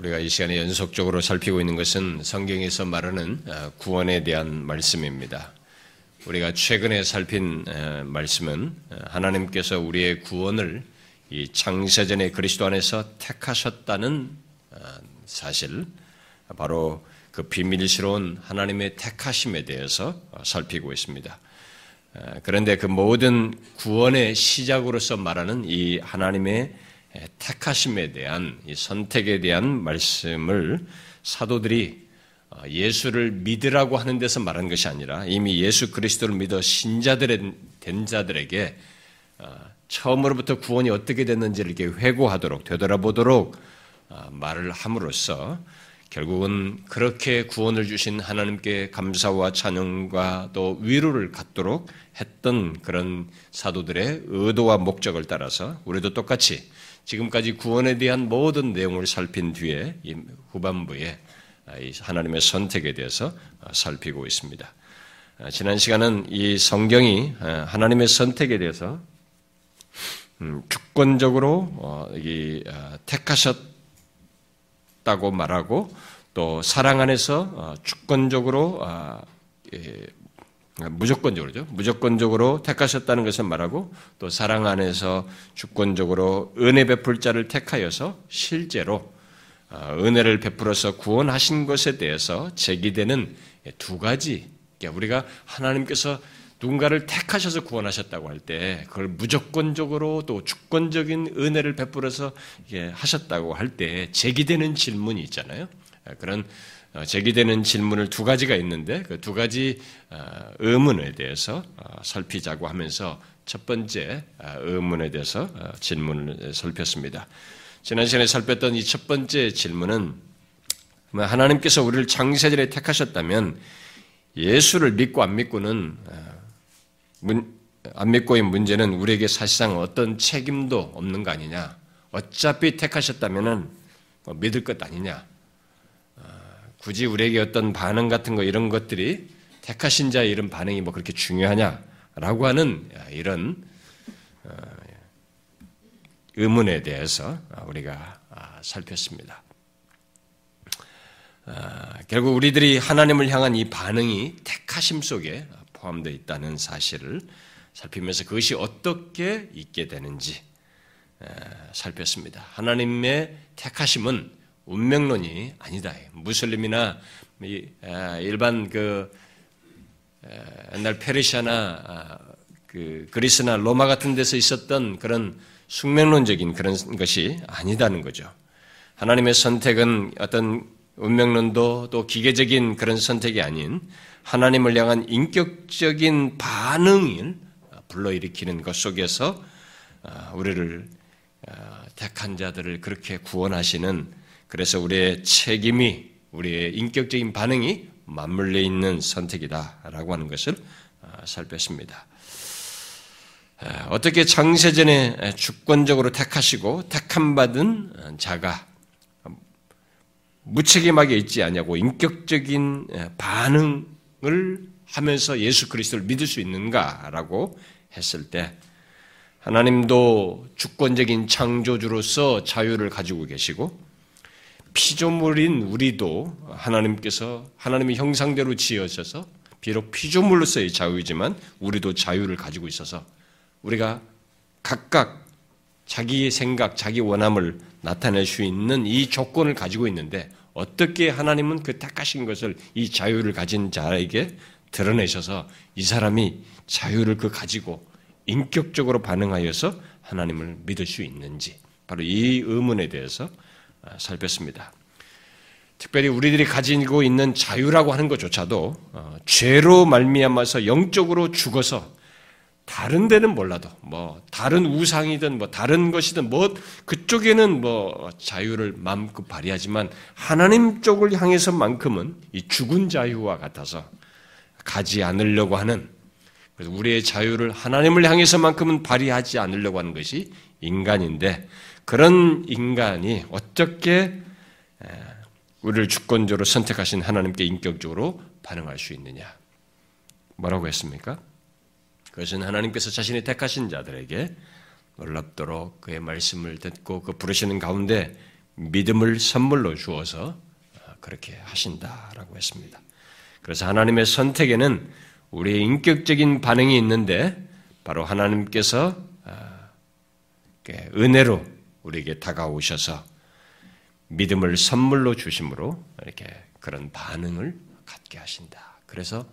우리가 이 시간에 연속적으로 살피고 있는 것은 성경에서 말하는 구원에 대한 말씀입니다. 우리가 최근에 살핀 말씀은 하나님께서 우리의 구원을 이 창세전에 그리스도 안에서 택하셨다는 사실, 바로 그 비밀스러운 하나님의 택하심에 대해서 살피고 있습니다. 그런데 그 모든 구원의 시작으로서 말하는 이 하나님의 택하심에 대한 이 선택에 대한 말씀을 사도들이 예수를 믿으라고 하는 데서 말한 것이 아니라 이미 예수 그리스도를 믿어 신자들의 된 자들에게 처음으로부터 구원이 어떻게 됐는지를 이렇게 회고하도록 되돌아보도록 말을 함으로써 결국은 그렇게 구원을 주신 하나님께 감사와 찬양과 또 위로를 갖도록 했던 그런 사도들의 의도와 목적을 따라서 우리도 똑같이 지금까지 구원에 대한 모든 내용을 살핀 뒤에 이 후반부에 하나님의 선택에 대해서 살피고 있습니다. 지난 시간은 이 성경이 하나님의 선택에 대해서 주권적으로 택하셨다고 말하고 또 사랑 안에서 주권적으로 무조건적으로 택하셨다는 것을 말하고 또 사랑 안에서 주권적으로 은혜 베풀 자를 택하여서 실제로 은혜를 베풀어서 구원하신 것에 대해서 제기되는 두 가지, 그러니까 우리가 하나님께서 누군가를 택하셔서 구원하셨다고 할 때 그걸 무조건적으로 또 주권적인 은혜를 베풀어서 하셨다고 할 때 제기되는 질문이 있잖아요. 그런 제기되는 질문을 두 가지가 있는데 그 두 가지 의문에 대해서 살피자고 하면서 첫 번째 의문에 대해서 질문을 살폈습니다. 지난 시간에 살폈던 이 첫 번째 질문은 하나님께서 우리를 창세전에 택하셨다면 예수를 믿고 안 믿고는 안 믿고의 문제는 우리에게 사실상 어떤 책임도 없는 거 아니냐? 어차피 택하셨다면은 뭐 믿을 것 아니냐? 굳이 우리에게 어떤 반응 같은 거 이런 것들이 택하신 자의 이런 반응이 뭐 그렇게 중요하냐라고 하는 이런 의문에 대해서 우리가 살폈습니다. 결국 우리들이 하나님을 향한 이 반응이 택하심 속에 포함되어 있다는 사실을 살피면서 그것이 어떻게 있게 되는지 살폈습니다. 하나님의 택하심은 운명론이 아니다. 무슬림이나 일반 그 옛날 페르시아나 그리스나 로마 같은 데서 있었던 그런 숙명론적인 그런 것이 아니다는 거죠. 하나님의 선택은 어떤 운명론도 또 기계적인 그런 선택이 아닌 하나님을 향한 인격적인 반응을 불러일으키는 것 속에서 우리를 택한 자들을 그렇게 구원하시는, 그래서 우리의 책임이 우리의 인격적인 반응이 맞물려 있는 선택이다라고 하는 것을 살폈습니다. 어떻게 창세전에 주권적으로 택하시고 택함받은 자가 무책임하게 있지 아니하고 인격적인 반응을 하면서 예수 그리스도를 믿을 수 있는가라고 했을 때 하나님도 주권적인 창조주로서 자유를 가지고 계시고 피조물인 우리도 하나님의 형상대로 지으셔서 비록 피조물로서의 자유이지만 우리도 자유를 가지고 있어서 우리가 각각 자기의 생각, 자기 원함을 나타낼 수 있는 이 조건을 가지고 있는데 어떻게 하나님은 그 택하신 것을 이 자유를 가진 자에게 드러내셔서 이 사람이 자유를 가지고 인격적으로 반응하여서 하나님을 믿을 수 있는지, 바로 이 의문에 대해서 살폈습니다. 특별히 우리들이 가지고 있는 자유라고 하는 것조차도 죄로 말미암아서 영적으로 죽어서 다른 데는 몰라도 뭐 다른 우상이든 뭐 다른 것이든 뭐 그쪽에는 뭐 자유를 마음껏 발휘하지만 하나님 쪽을 향해서만큼은 이 죽은 자유와 같아서 가지 않으려고 하는, 그래서 우리의 자유를 하나님을 향해서만큼은 발휘하지 않으려고 하는 것이 인간인데 그런 인간이 어떻게 우리를 주권적으로 선택하신 하나님께 인격적으로 반응할 수 있느냐? 뭐라고 했습니까? 그것은 하나님께서 자신이 택하신 자들에게 놀랍도록 그의 말씀을 듣고 그 부르시는 가운데 믿음을 선물로 주어서 그렇게 하신다라고 했습니다. 그래서 하나님의 선택에는 우리의 인격적인 반응이 있는데 바로 하나님께서 은혜로 우리에게 다가오셔서 믿음을 선물로 주심으로 이렇게 그런 반응을 갖게 하신다. 그래서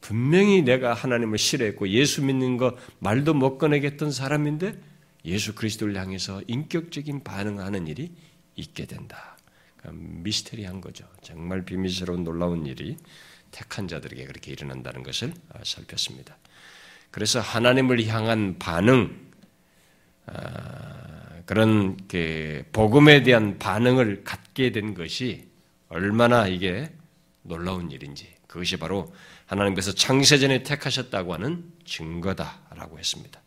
분명히 내가 하나님을 싫어했고 예수 믿는 거 말도 못 꺼내겠던 사람인데 예수 그리스도를 향해서 인격적인 반응하는 일이 있게 된다. 미스테리한 거죠. 정말 비밀스러운 놀라운 일이 택한 자들에게 그렇게 일어난다는 것을 살폈습니다. 그래서 하나님을 향한 반응, 그런 복음에 대한 반응을 갖게 된 것이 얼마나 이게 놀라운 일인지, 그것이 바로 하나님께서 창세전에 택하셨다고 하는 증거다라고 했습니다.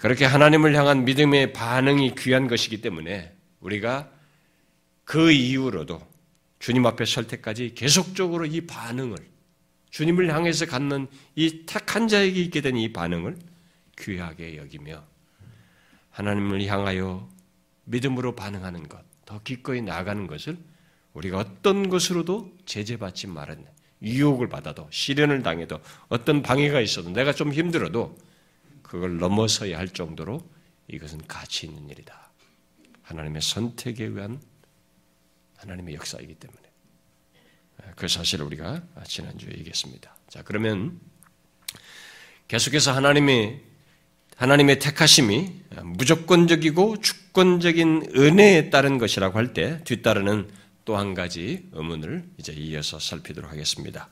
그렇게 하나님을 향한 믿음의 반응이 귀한 것이기 때문에 우리가 그 이후로도 주님 앞에 설 때까지 계속적으로 이 반응을, 주님을 향해서 갖는 이 택한 자에게 있게 된 이 반응을 귀하게 여기며 하나님을 향하여 믿음으로 반응하는 것, 더 기꺼이 나아가는 것을 우리가 어떤 것으로도 제재받지 말았네. 유혹을 받아도, 시련을 당해도, 어떤 방해가 있어도, 내가 좀 힘들어도 그걸 넘어서야 할 정도로 이것은 가치 있는 일이다. 하나님의 선택에 의한 하나님의 역사이기 때문에 그 사실을 우리가 지난주에 얘기했습니다. 자, 그러면 계속해서 하나님의 택하심이 무조건적이고 주권적인 은혜에 따른 것이라고 할 때 뒤따르는 또 한 가지 의문을 이제 이어서 살피도록 하겠습니다.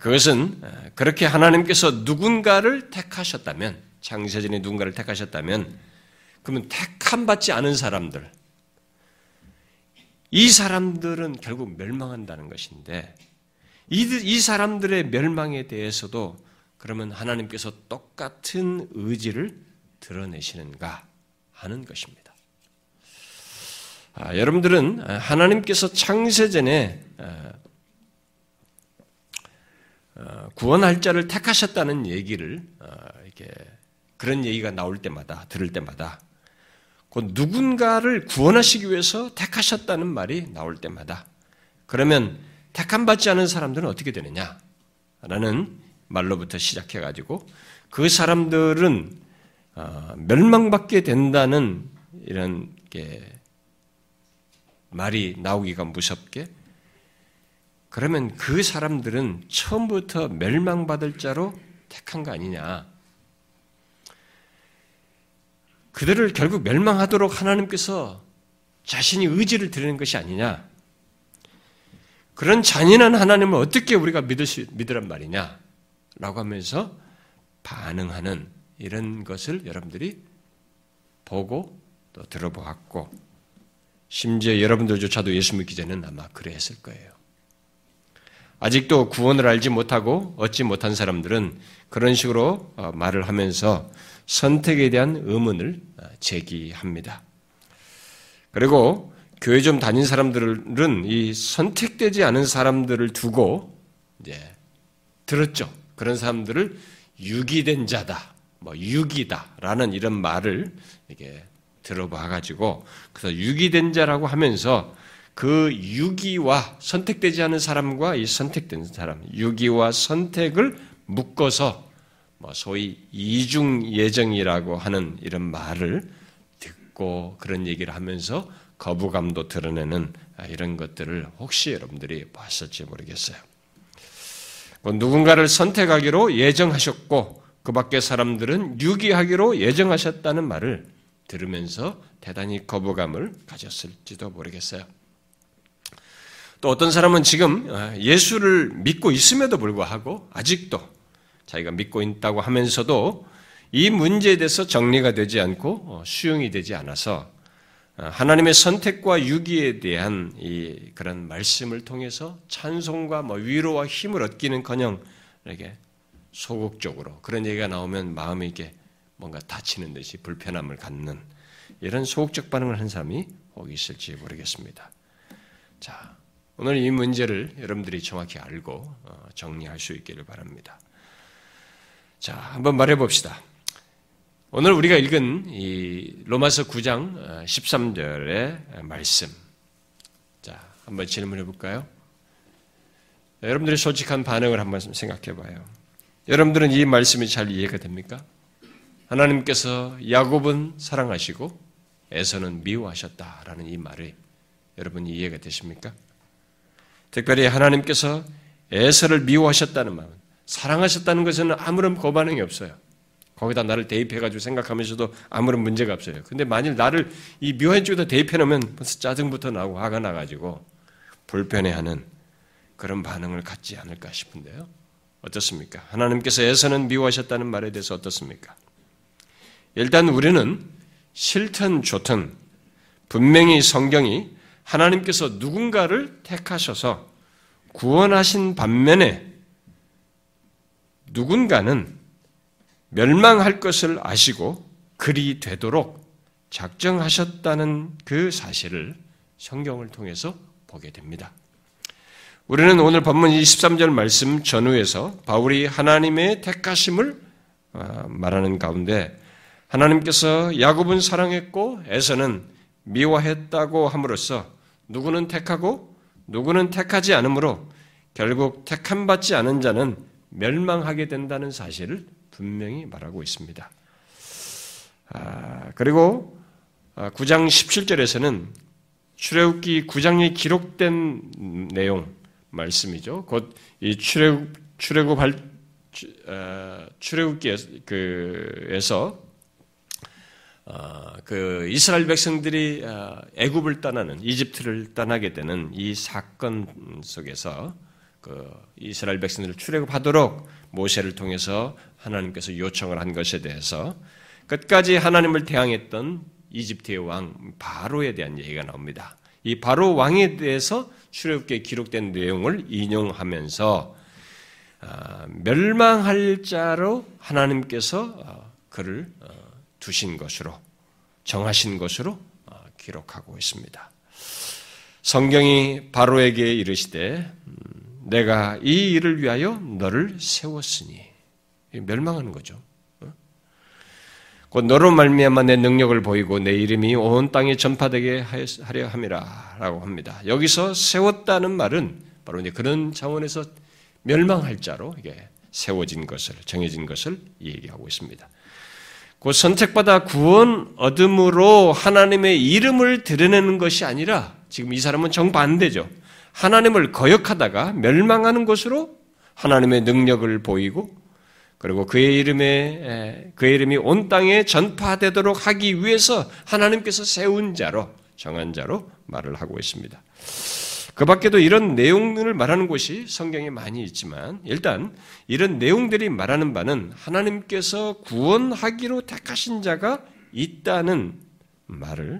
그것은 그렇게 하나님께서 누군가를 택하셨다면, 창세전에 누군가를 택하셨다면, 그러면 택함 받지 않은 사람들, 이 사람들은 결국 멸망한다는 것인데, 이 사람들의 멸망에 대해서도 그러면 하나님께서 똑같은 의지를 드러내시는가 하는 것입니다. 여러분들은 하나님께서 창세전에 구원할 자를 택하셨다는 얘기를 이렇게 그런 얘기가 나올 때마다, 들을 때마다, 곧 누군가를 구원하시기 위해서 택하셨다는 말이 나올 때마다, 그러면 택함 받지 않은 사람들은 어떻게 되느냐라는 말로부터 시작해가지고 그 사람들은 멸망받게 된다는 이런 말이 나오기가 무섭게, 그러면 그 사람들은 처음부터 멸망받을 자로 택한 거 아니냐, 그들을 결국 멸망하도록 하나님께서 자신이 의지를 드리는 것이 아니냐, 그런 잔인한 하나님을 어떻게 우리가 믿으란 말이냐 라고 하면서 반응하는 이런 것을 여러분들이 보고 또 들어보았고, 심지어 여러분들조차도 예수 믿기 전에는 아마 그랬을 거예요. 아직도 구원을 알지 못하고 얻지 못한 사람들은 그런 식으로 말을 하면서 선택에 대한 의문을 제기합니다. 그리고 교회 좀 다닌 사람들은 이 선택되지 않은 사람들을 두고 이제 들었죠. 그런 사람들을 유기된 자다, 뭐 유기다라는 이런 말을 이렇게 들어봐가지고, 그래서 유기된 자라고 하면서 그 유기와 선택되지 않은 사람과 이 선택된 사람, 유기와 선택을 묶어서 소위 이중예정이라고 하는 이런 말을 듣고 그런 얘기를 하면서 거부감도 드러내는 이런 것들을 혹시 여러분들이 봤을지 모르겠어요. 누군가를 선택하기로 예정하셨고 그 밖의 사람들은 유기하기로 예정하셨다는 말을 들으면서 대단히 거부감을 가졌을지도 모르겠어요. 또 어떤 사람은 지금 예수를 믿고 있음에도 불구하고 아직도 자기가 믿고 있다고 하면서도 이 문제에 대해서 정리가 되지 않고 수용이 되지 않아서 하나님의 선택과 유기에 대한 그런 말씀을 통해서 찬송과 위로와 힘을 얻기는커녕 이렇게 소극적으로, 그런 얘기가 나오면 마음이 이렇게 뭔가 다치는 듯이 불편함을 갖는 이런 소극적 반응을 한 사람이 혹이 있을지 모르겠습니다. 자, 오늘 이 문제를 여러분들이 정확히 알고 정리할 수 있기를 바랍니다. 자, 한번 말해봅시다. 오늘 우리가 읽은 이 로마서 9장 13절의 말씀. 자, 한번 질문해 볼까요? 여러분들의 솔직한 반응을 한번 생각해 봐요. 여러분들은 이 말씀이 잘 이해가 됩니까? 하나님께서 야곱은 사랑하시고 에서는 미워하셨다라는 이 말이 여러분이 이해가 되십니까? 특별히 하나님께서 에서를 미워하셨다는 말, 사랑하셨다는 것은 아무런 거반응이 없어요. 거기다 나를 대입해가지고 생각하면서도 아무런 문제가 없어요. 근데 만일 나를 이 미워한 쪽에다 대입해놓으면 벌써 짜증부터 나고 화가 나가지고 불편해하는 그런 반응을 갖지 않을까 싶은데요. 어떻습니까? 하나님께서 에서는 미워하셨다는 말에 대해서 어떻습니까? 일단 우리는 싫든 좋든 분명히 성경이 하나님께서 누군가를 택하셔서 구원하신 반면에 누군가는 멸망할 것을 아시고 그리 되도록 작정하셨다는 그 사실을 성경을 통해서 보게 됩니다. 우리는 오늘 본문 23절 말씀 전후에서 바울이 하나님의 택하심을 말하는 가운데 하나님께서 야곱은 사랑했고 에서는 미워했다고 함으로써 누구는 택하고 누구는 택하지 않으므로 결국 택함받지 않은 자는 멸망하게 된다는 사실을 분명히 말하고 있습니다. 그리고 9장 17절에서는 출애굽기 9장에 기록된 내용 말씀이죠. 곧 이 출애굽기에서 그 이스라엘 백성들이 애굽을 떠나는 이집트를 떠나게 되는 이 사건 속에서 그 이스라엘 백성들을 출애굽하도록 모세를 통해서 하나님께서 요청을 한 것에 대해서 끝까지 하나님을 대항했던 이집트의 왕 바로에 대한 얘기가 나옵니다. 이 바로 왕에 대해서 출애굽기에 기록된 내용을 인용하면서 멸망할 자로 하나님께서 그를 두신 것으로 정하신 것으로 기록하고 있습니다. 성경이 바로에게 이르시되 내가 이 일을 위하여 너를 세웠으니 멸망하는 거죠. 곧 너로 말미암아 내 능력을 보이고 내 이름이 온 땅에 전파되게 하려 함이라라고 합니다. 여기서 세웠다는 말은 바로 이제 그런 차원에서 멸망할 자로 이게 세워진 것을 정해진 것을 얘기하고 있습니다. 곧 선택받아 구원 얻음으로 하나님의 이름을 드러내는 것이 아니라 지금 이 사람은 정반대죠. 하나님을 거역하다가 멸망하는 것으로 하나님의 능력을 보이고 그리고 그의 이름이 온 땅에 전파되도록 하기 위해서 하나님께서 세운 자로 정한 자로 말을 하고 있습니다. 그 밖에도 이런 내용을 말하는 곳이 성경에 많이 있지만 일단 이런 내용들이 말하는 바는 하나님께서 구원하기로 택하신 자가 있다는 말을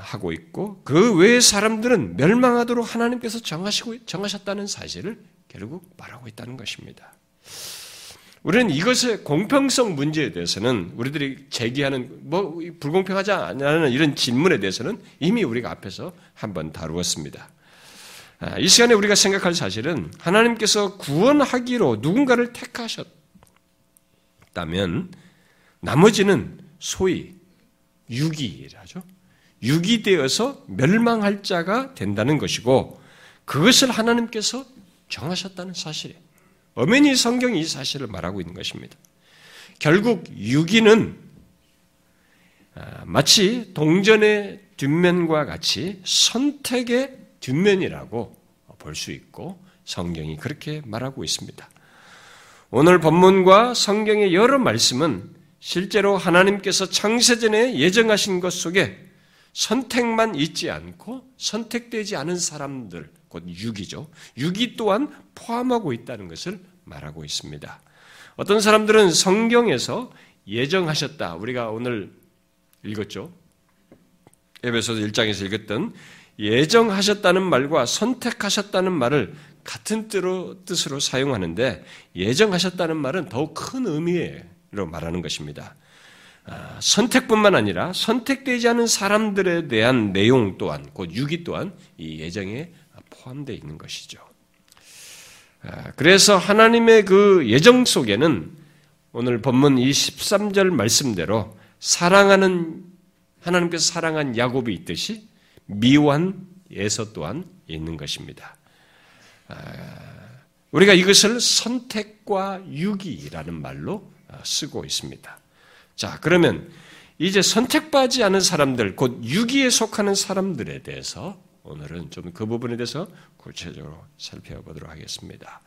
하고 있고 그 외의 사람들은 멸망하도록 하나님께서 정하셨다는 사실을 결국 말하고 있다는 것입니다. 우리는 이것의 공평성 문제에 대해서는 우리들이 제기하는 뭐 불공평하지 않냐는 이런 질문에 대해서는 이미 우리가 앞에서 한번 다루었습니다. 이 시간에 우리가 생각할 사실은 하나님께서 구원하기로 누군가를 택하셨다면 나머지는 소위 유기라죠. 유기되어서 멸망할 자가 된다는 것이고 그것을 하나님께서 정하셨다는 사실이에요. 엄연히 성경이 이 사실을 말하고 있는 것입니다. 결국 유기는 마치 동전의 뒷면과 같이 선택의 뒷면이라고 볼 수 있고 성경이 그렇게 말하고 있습니다. 오늘 본문과 성경의 여러 말씀은 실제로 하나님께서 창세전에 예정하신 것 속에 선택만 있지 않고 선택되지 않은 사람들, 곧 유기죠. 유기 또한 포함하고 있다는 것을 말하고 있습니다. 어떤 사람들은 성경에서 예정하셨다. 우리가 오늘 읽었죠. 에베소서 1장에서 읽었던 예정하셨다는 말과 선택하셨다는 말을 같은 뜻으로 사용하는데 예정하셨다는 말은 더욱 큰 의미로 말하는 것입니다. 선택뿐만 아니라 선택되지 않은 사람들에 대한 내용 또한 곧 유기 또한 이 예정에 포함되어 있는 것이죠. 그래서 하나님의 그 예정 속에는 오늘 본문 23절 말씀대로 사랑하는 하나님께서 사랑한 야곱이 있듯이 미워한 에서 또한 있는 것입니다. 우리가 이것을 선택과 유기라는 말로 쓰고 있습니다. 자, 그러면 이제 선택받지 않은 사람들, 곧 유기에 속하는 사람들에 대해서 오늘은 좀 그 부분에 대해서 구체적으로 살펴보도록 하겠습니다.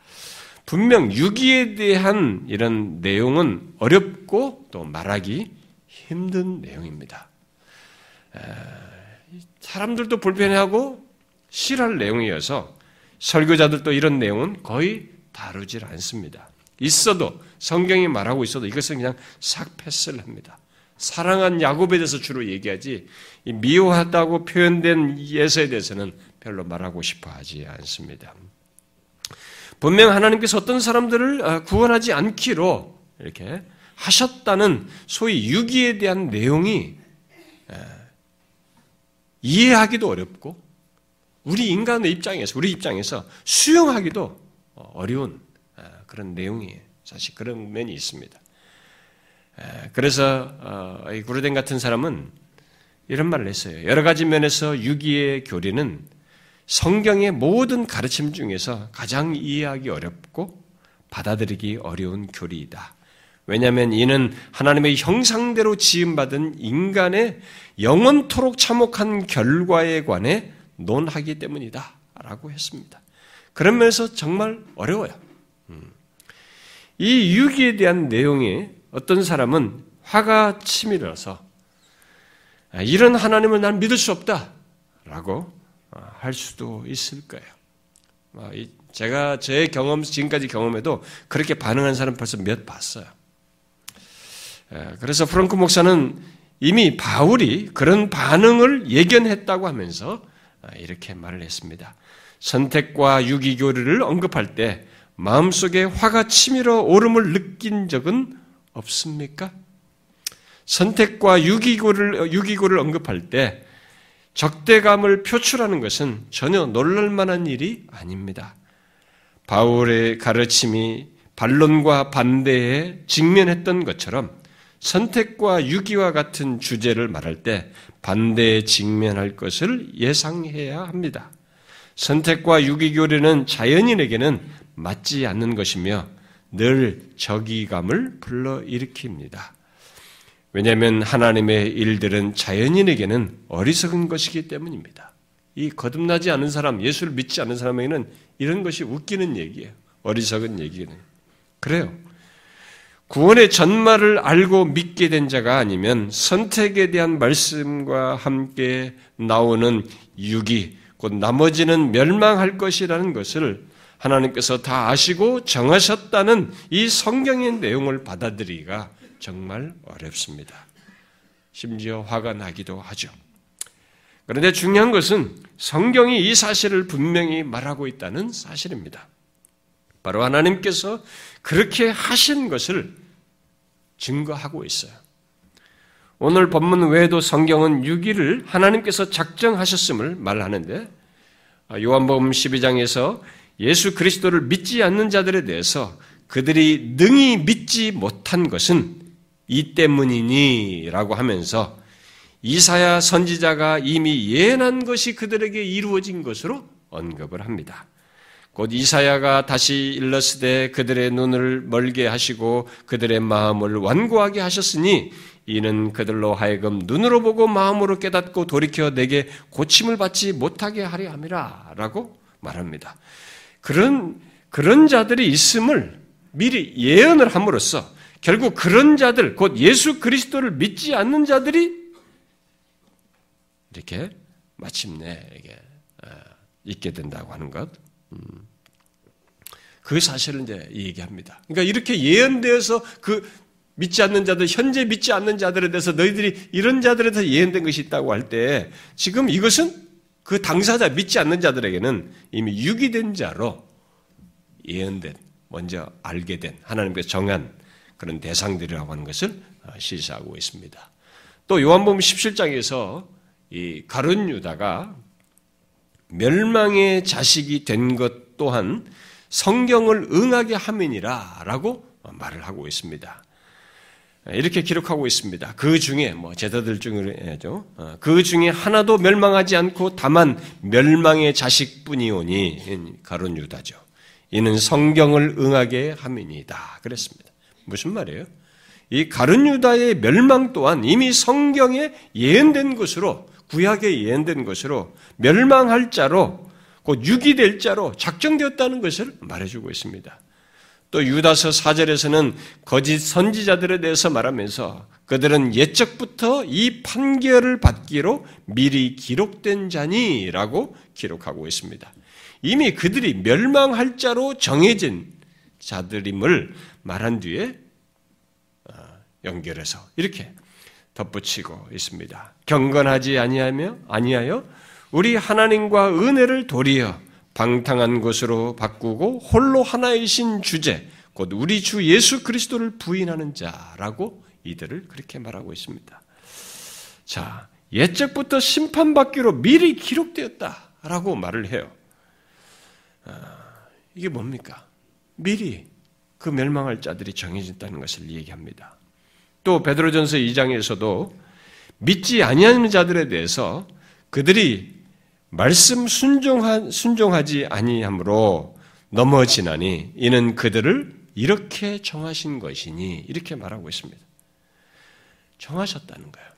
분명 유기에 대한 이런 내용은 어렵고 또 말하기 힘든 내용입니다. 사람들도 불편해하고 싫어할 내용이어서 설교자들도 이런 내용은 거의 다루질 않습니다. 있어도 성경이 말하고 있어도 이것은 그냥 싹 패스를 합니다. 사랑한 야곱에 대해서 주로 얘기하지 미워하다고 표현된 에서에 대해서는 별로 말하고 싶어하지 않습니다. 분명 하나님께서 어떤 사람들을 구원하지 않기로 이렇게 하셨다는 소위 유기에 대한 내용이 이해하기도 어렵고 우리 인간의 입장에서 수용하기도 어려운 그런 내용이에요. 사실 그런 면이 있습니다. 그래서 구르덴 같은 사람은 이런 말을 했어요. 여러 가지 면에서 유기의 교리는 성경의 모든 가르침 중에서 가장 이해하기 어렵고 받아들이기 어려운 교리이다. 왜냐하면 이는 하나님의 형상대로 지음받은 인간의 영원토록 참혹한 결과에 관해 논하기 때문이다 라고 했습니다. 그런 면에서 정말 어려워요. 이 유기에 대한 내용에 어떤 사람은 화가 치밀어서 이런 하나님을 난 믿을 수 없다 라고 할 수도 있을 거예요. 제가 제 경험, 지금까지 경험에도 그렇게 반응한 사람 벌써 몇 봤어요. 그래서 프랑크 목사는 이미 바울이 그런 반응을 예견했다고 하면서 이렇게 말을 했습니다. 선택과 유기교리를 언급할 때 마음속에 화가 치밀어 오름을 느낀 적은 없습니까? 선택과 유기교리를 언급할 때 적대감을 표출하는 것은 전혀 놀랄만한 일이 아닙니다. 바울의 가르침이 반론과 반대에 직면했던 것처럼 선택과 유기와 같은 주제를 말할 때 반대에 직면할 것을 예상해야 합니다. 선택과 유기교리는 자연인에게는 맞지 않는 것이며 늘 적이감을 불러일으킵니다. 왜냐하면 하나님의 일들은 자연인에게는 어리석은 것이기 때문입니다. 이 거듭나지 않은 사람, 예수를 믿지 않은 사람에게는 이런 것이 웃기는 얘기예요. 어리석은 얘기는. 그래요. 구원의 전말을 알고 믿게 된 자가 아니면 선택에 대한 말씀과 함께 나오는 유기, 곧 나머지는 멸망할 것이라는 것을 하나님께서 다 아시고 정하셨다는 이 성경의 내용을 받아들이기가 정말 어렵습니다. 심지어 화가 나기도 하죠. 그런데 중요한 것은 성경이 이 사실을 분명히 말하고 있다는 사실입니다. 바로 하나님께서 그렇게 하신 것을 증거하고 있어요. 오늘 본문 외에도 성경은 유기를 하나님께서 작정하셨음을 말하는데 요한복음 12장에서 예수 그리스도를 믿지 않는 자들에 대해서 그들이 능히 믿지 못한 것은 이 때문이니 라고 하면서 이사야 선지자가 이미 예언한 것이 그들에게 이루어진 것으로 언급을 합니다. 곧 이사야가 다시 일렀으되 그들의 눈을 멀게 하시고 그들의 마음을 완고하게 하셨으니 이는 그들로 하여금 눈으로 보고 마음으로 깨닫고 돌이켜 내게 고침을 받지 못하게 하려 함이라 라고 말합니다. 그런 자들이 있음을 미리 예언을 함으로써 결국 그런 자들, 곧 예수 그리스도를 믿지 않는 자들이 이렇게 마침내 이렇게 있게 된다고 하는 것. 그 사실을 이제 얘기합니다. 그러니까 이렇게 예언되어서 그 믿지 않는 자들, 현재 믿지 않는 자들에 대해서 너희들이 이런 자들에 대해서 예언된 것이 있다고 할 때 지금 이것은 그 당사자, 믿지 않는 자들에게는 이미 유기된 자로 예언된, 먼저 알게 된, 하나님께서 정한 그런 대상들이라고 하는 것을 시사하고 있습니다. 또 요한복음 17장에서 이 가룟 유다가 멸망의 자식이 된 것 또한 성경을 응하게 함이니라 라고 말을 하고 있습니다. 이렇게 기록하고 있습니다. 그 중에 제자들 중에죠. 그 중에 하나도 멸망하지 않고 다만 멸망의 자식뿐이오니 가룟 유다죠. 이는 성경을 응하게 함이니이다. 그랬습니다. 무슨 말이에요? 이 가룟 유다의 멸망 또한 이미 성경에 예언된 것으로, 구약에 예언된 것으로 멸망할 자로, 곧 유기될 자로 작정되었다는 것을 말해주고 있습니다. 또 유다서 4절에서는 거짓 선지자들에 대해서 말하면서 그들은 옛적부터 이 판결을 받기로 미리 기록된 자니라고 기록하고 있습니다. 이미 그들이 멸망할 자로 정해진 자들임을 말한 뒤에 연결해서 이렇게 덧붙이고 있습니다. 경건하지 아니하여 우리 하나님과 은혜를 도리어 방탕한 것으로 바꾸고 홀로 하나이신 주제, 곧 우리 주 예수 그리스도를 부인하는 자라고 이들을 그렇게 말하고 있습니다. 자, 옛적부터 심판받기로 미리 기록되었다라고 말을 해요. 이게 뭡니까? 미리 그 멸망할 자들이 정해졌다는 것을 얘기합니다. 또 베드로전서 2장에서도 믿지 아니하는 자들에 대해서 그들이 말씀 순종하지 아니함으로 넘어지나니 이는 그들을 이렇게 정하신 것이니, 이렇게 말하고 있습니다. 정하셨다는 거예요.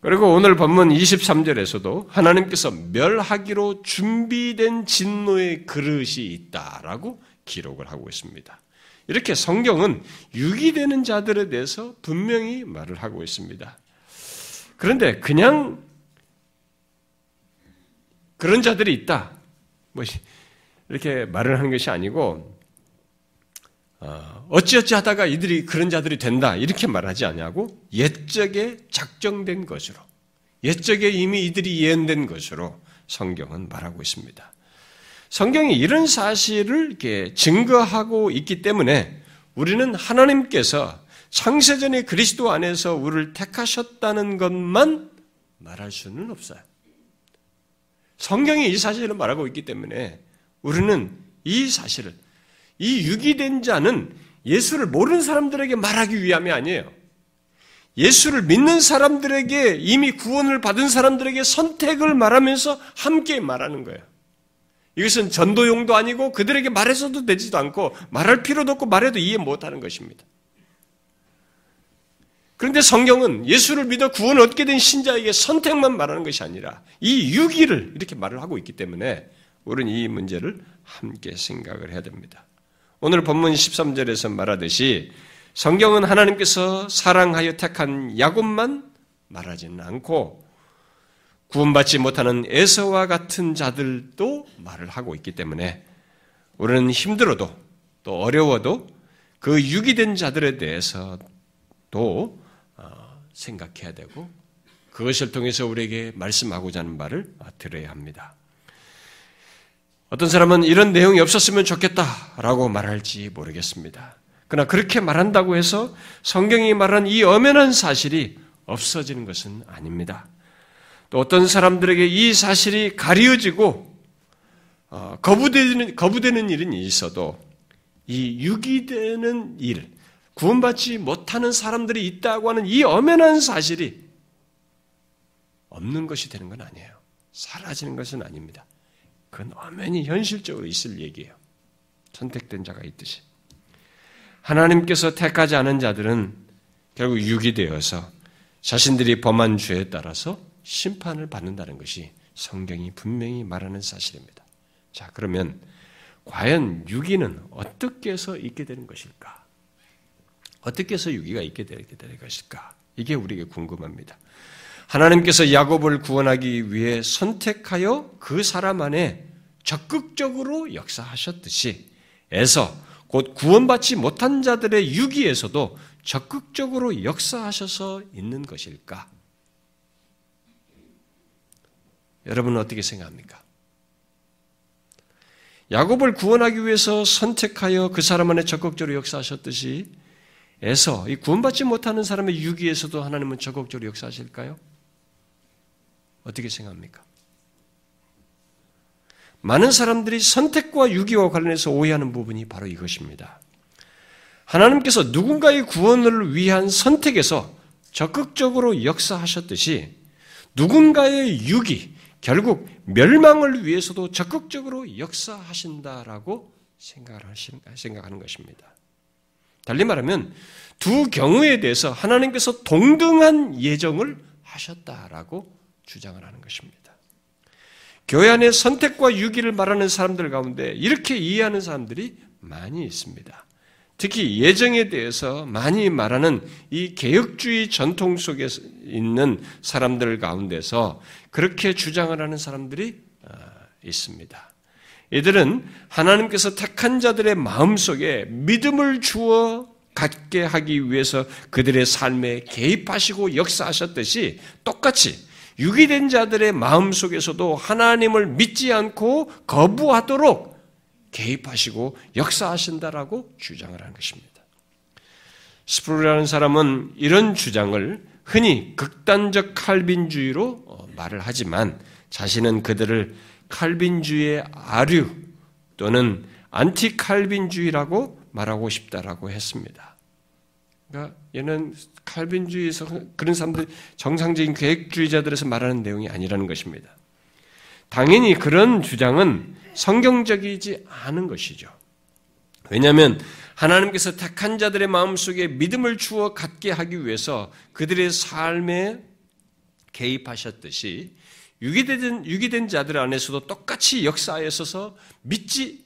그리고 오늘 본문 23절에서도 하나님께서 멸하기로 준비된 진노의 그릇이 있다라고 기록을 하고 있습니다. 이렇게 성경은 유기되는 자들에 대해서 분명히 말을 하고 있습니다. 그런데 그냥 그런 자들이 있다, 이렇게 말을 하는 것이 아니고, 어찌어찌 하다가 이들이 그런 자들이 된다, 이렇게 말하지 않냐고, 옛적에 작정된 것으로, 옛적에 이미 이들이 예언된 것으로 성경은 말하고 있습니다. 성경이 이런 사실을 이렇게 증거하고 있기 때문에 우리는 하나님께서 창세전에 그리스도 안에서 우리를 택하셨다는 것만 말할 수는 없어요. 성경이 이 사실을 말하고 있기 때문에 우리는 이 사실을, 이 유기된 자는 예수를 모르는 사람들에게 말하기 위함이 아니에요. 예수를 믿는 사람들에게, 이미 구원을 받은 사람들에게 선택을 말하면서 함께 말하는 거예요. 이것은 전도용도 아니고 그들에게 말해서도 되지도 않고 말할 필요도 없고 말해도 이해 못하는 것입니다. 그런데 성경은 예수를 믿어 구원을 얻게 된 신자에게 선택만 말하는 것이 아니라 이 유기를 이렇게 말을 하고 있기 때문에 우리는 이 문제를 함께 생각을 해야 됩니다. 오늘 본문 13절에서 말하듯이 성경은 하나님께서 사랑하여 택한 야곱만 말하지는 않고 구원받지 못하는 에서와 같은 자들도 말을 하고 있기 때문에 우리는 힘들어도 또 어려워도 그 유기된 자들에 대해서도 생각해야 되고 그것을 통해서 우리에게 말씀하고자 하는 말을 들어야 합니다. 어떤 사람은 이런 내용이 없었으면 좋겠다라고 말할지 모르겠습니다. 그러나 그렇게 말한다고 해서 성경이 말한 이 엄연한 사실이 없어지는 것은 아닙니다. 또 어떤 사람들에게 이 사실이 가려지고 거부되는 일은 있어도 이 유기되는 일, 구원받지 못하는 사람들이 있다고 하는 이 엄연한 사실이 없는 것이 되는 건 아니에요. 사라지는 것은 아닙니다. 그건 엄연히 현실적으로 있을 얘기예요. 선택된 자가 있듯이. 하나님께서 택하지 않은 자들은 결국 유기되어서 자신들이 범한 죄에 따라서 심판을 받는다는 것이 성경이 분명히 말하는 사실입니다. 자, 그러면 과연 유기는 어떻게 해서 있게 되는 것일까? 어떻게 해서 유기가 있게 될 것일까? 이게 우리에게 궁금합니다. 하나님께서 야곱을 구원하기 위해 선택하여 그 사람 안에 적극적으로 역사하셨듯이 에서, 곧 구원받지 못한 자들의 유기에서도 적극적으로 역사하셔서 있는 것일까? 여러분은 어떻게 생각합니까? 야곱을 구원하기 위해서 선택하여 그 사람 안에 적극적으로 역사하셨듯이 에서, 이 구원받지 못하는 사람의 유기에서도 하나님은 적극적으로 역사하실까요? 어떻게 생각합니까? 많은 사람들이 선택과 유기와 관련해서 오해하는 부분이 바로 이것입니다. 하나님께서 누군가의 구원을 위한 선택에서 적극적으로 역사하셨듯이 누군가의 유기, 결국 멸망을 위해서도 적극적으로 역사하신다라고 생각하는 것입니다. 달리 말하면 두 경우에 대해서 하나님께서 동등한 예정을 하셨다라고 주장을 하는 것입니다. 교회 안에 선택과 유기를 말하는 사람들 가운데 이렇게 이해하는 사람들이 많이 있습니다. 특히 예정에 대해서 많이 말하는 이 개혁주의 전통 속에 있는 사람들 가운데서 그렇게 주장을 하는 사람들이 있습니다. 이들은 하나님께서 택한 자들의 마음속에 믿음을 주어 갖게 하기 위해서 그들의 삶에 개입하시고 역사하셨듯이 똑같이 유기된 자들의 마음속에서도 하나님을 믿지 않고 거부하도록 개입하시고 역사하신다라고 주장을 하는 것입니다. 스프루라는 사람은 이런 주장을 흔히 극단적 칼빈주의로 말을 하지만 자신은 그들을 칼빈주의의 아류 또는 안티 칼빈주의라고 말하고 싶다라고 했습니다. 그러니까 얘는 칼빈주의에서 그런 사람들 정상적인 계획주의자들에서 말하는 내용이 아니라는 것입니다. 당연히 그런 주장은 성경적이지 않은 것이죠. 왜냐하면 하나님께서 택한 자들의 마음속에 믿음을 주어 갖게 하기 위해서 그들의 삶에 개입하셨듯이 유기된 자들 안에서도 똑같이 역사에 있어서 믿지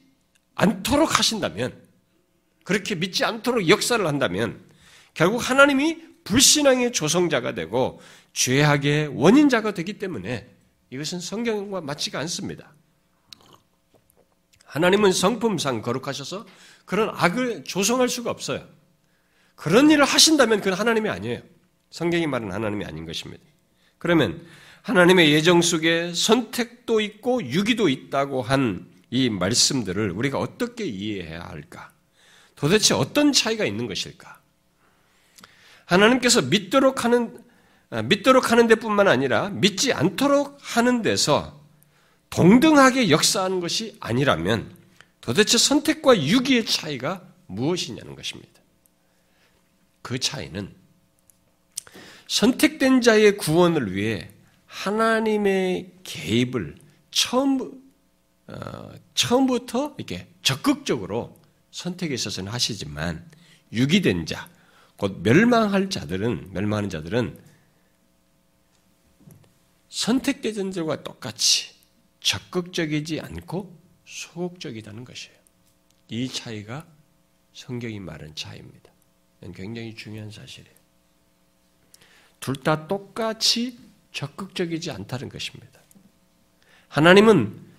않도록 하신다면, 그렇게 믿지 않도록 역사를 한다면 결국 하나님이 불신앙의 조성자가 되고 죄악의 원인자가 되기 때문에 이것은 성경과 맞지가 않습니다. 하나님은 성품상 거룩하셔서 그런 악을 조성할 수가 없어요. 그런 일을 하신다면 그건 하나님이 아니에요. 성경이 말하는 하나님이 아닌 것입니다. 그러면 하나님의 예정 속에 선택도 있고 유기도 있다고 한 이 말씀들을 우리가 어떻게 이해해야 할까? 도대체 어떤 차이가 있는 것일까? 하나님께서 믿도록 하는 데뿐만 아니라 믿지 않도록 하는 데서 동등하게 역사하는 것이 아니라면 도대체 선택과 유기의 차이가 무엇이냐는 것입니다. 그 차이는 선택된 자의 구원을 위해 하나님의 개입을 처음부터 이렇게 적극적으로 선택에 있어서는 하시지만 유기된 자, 곧 멸망하는 자들은 선택된 자들과 똑같이 적극적이지 않고 소극적이다는 것이에요. 이 차이가 성경이 말하는 차이입니다. 이건 굉장히 중요한 사실이에요. 둘 다 똑같이 적극적이지 않다는 것입니다. 하나님은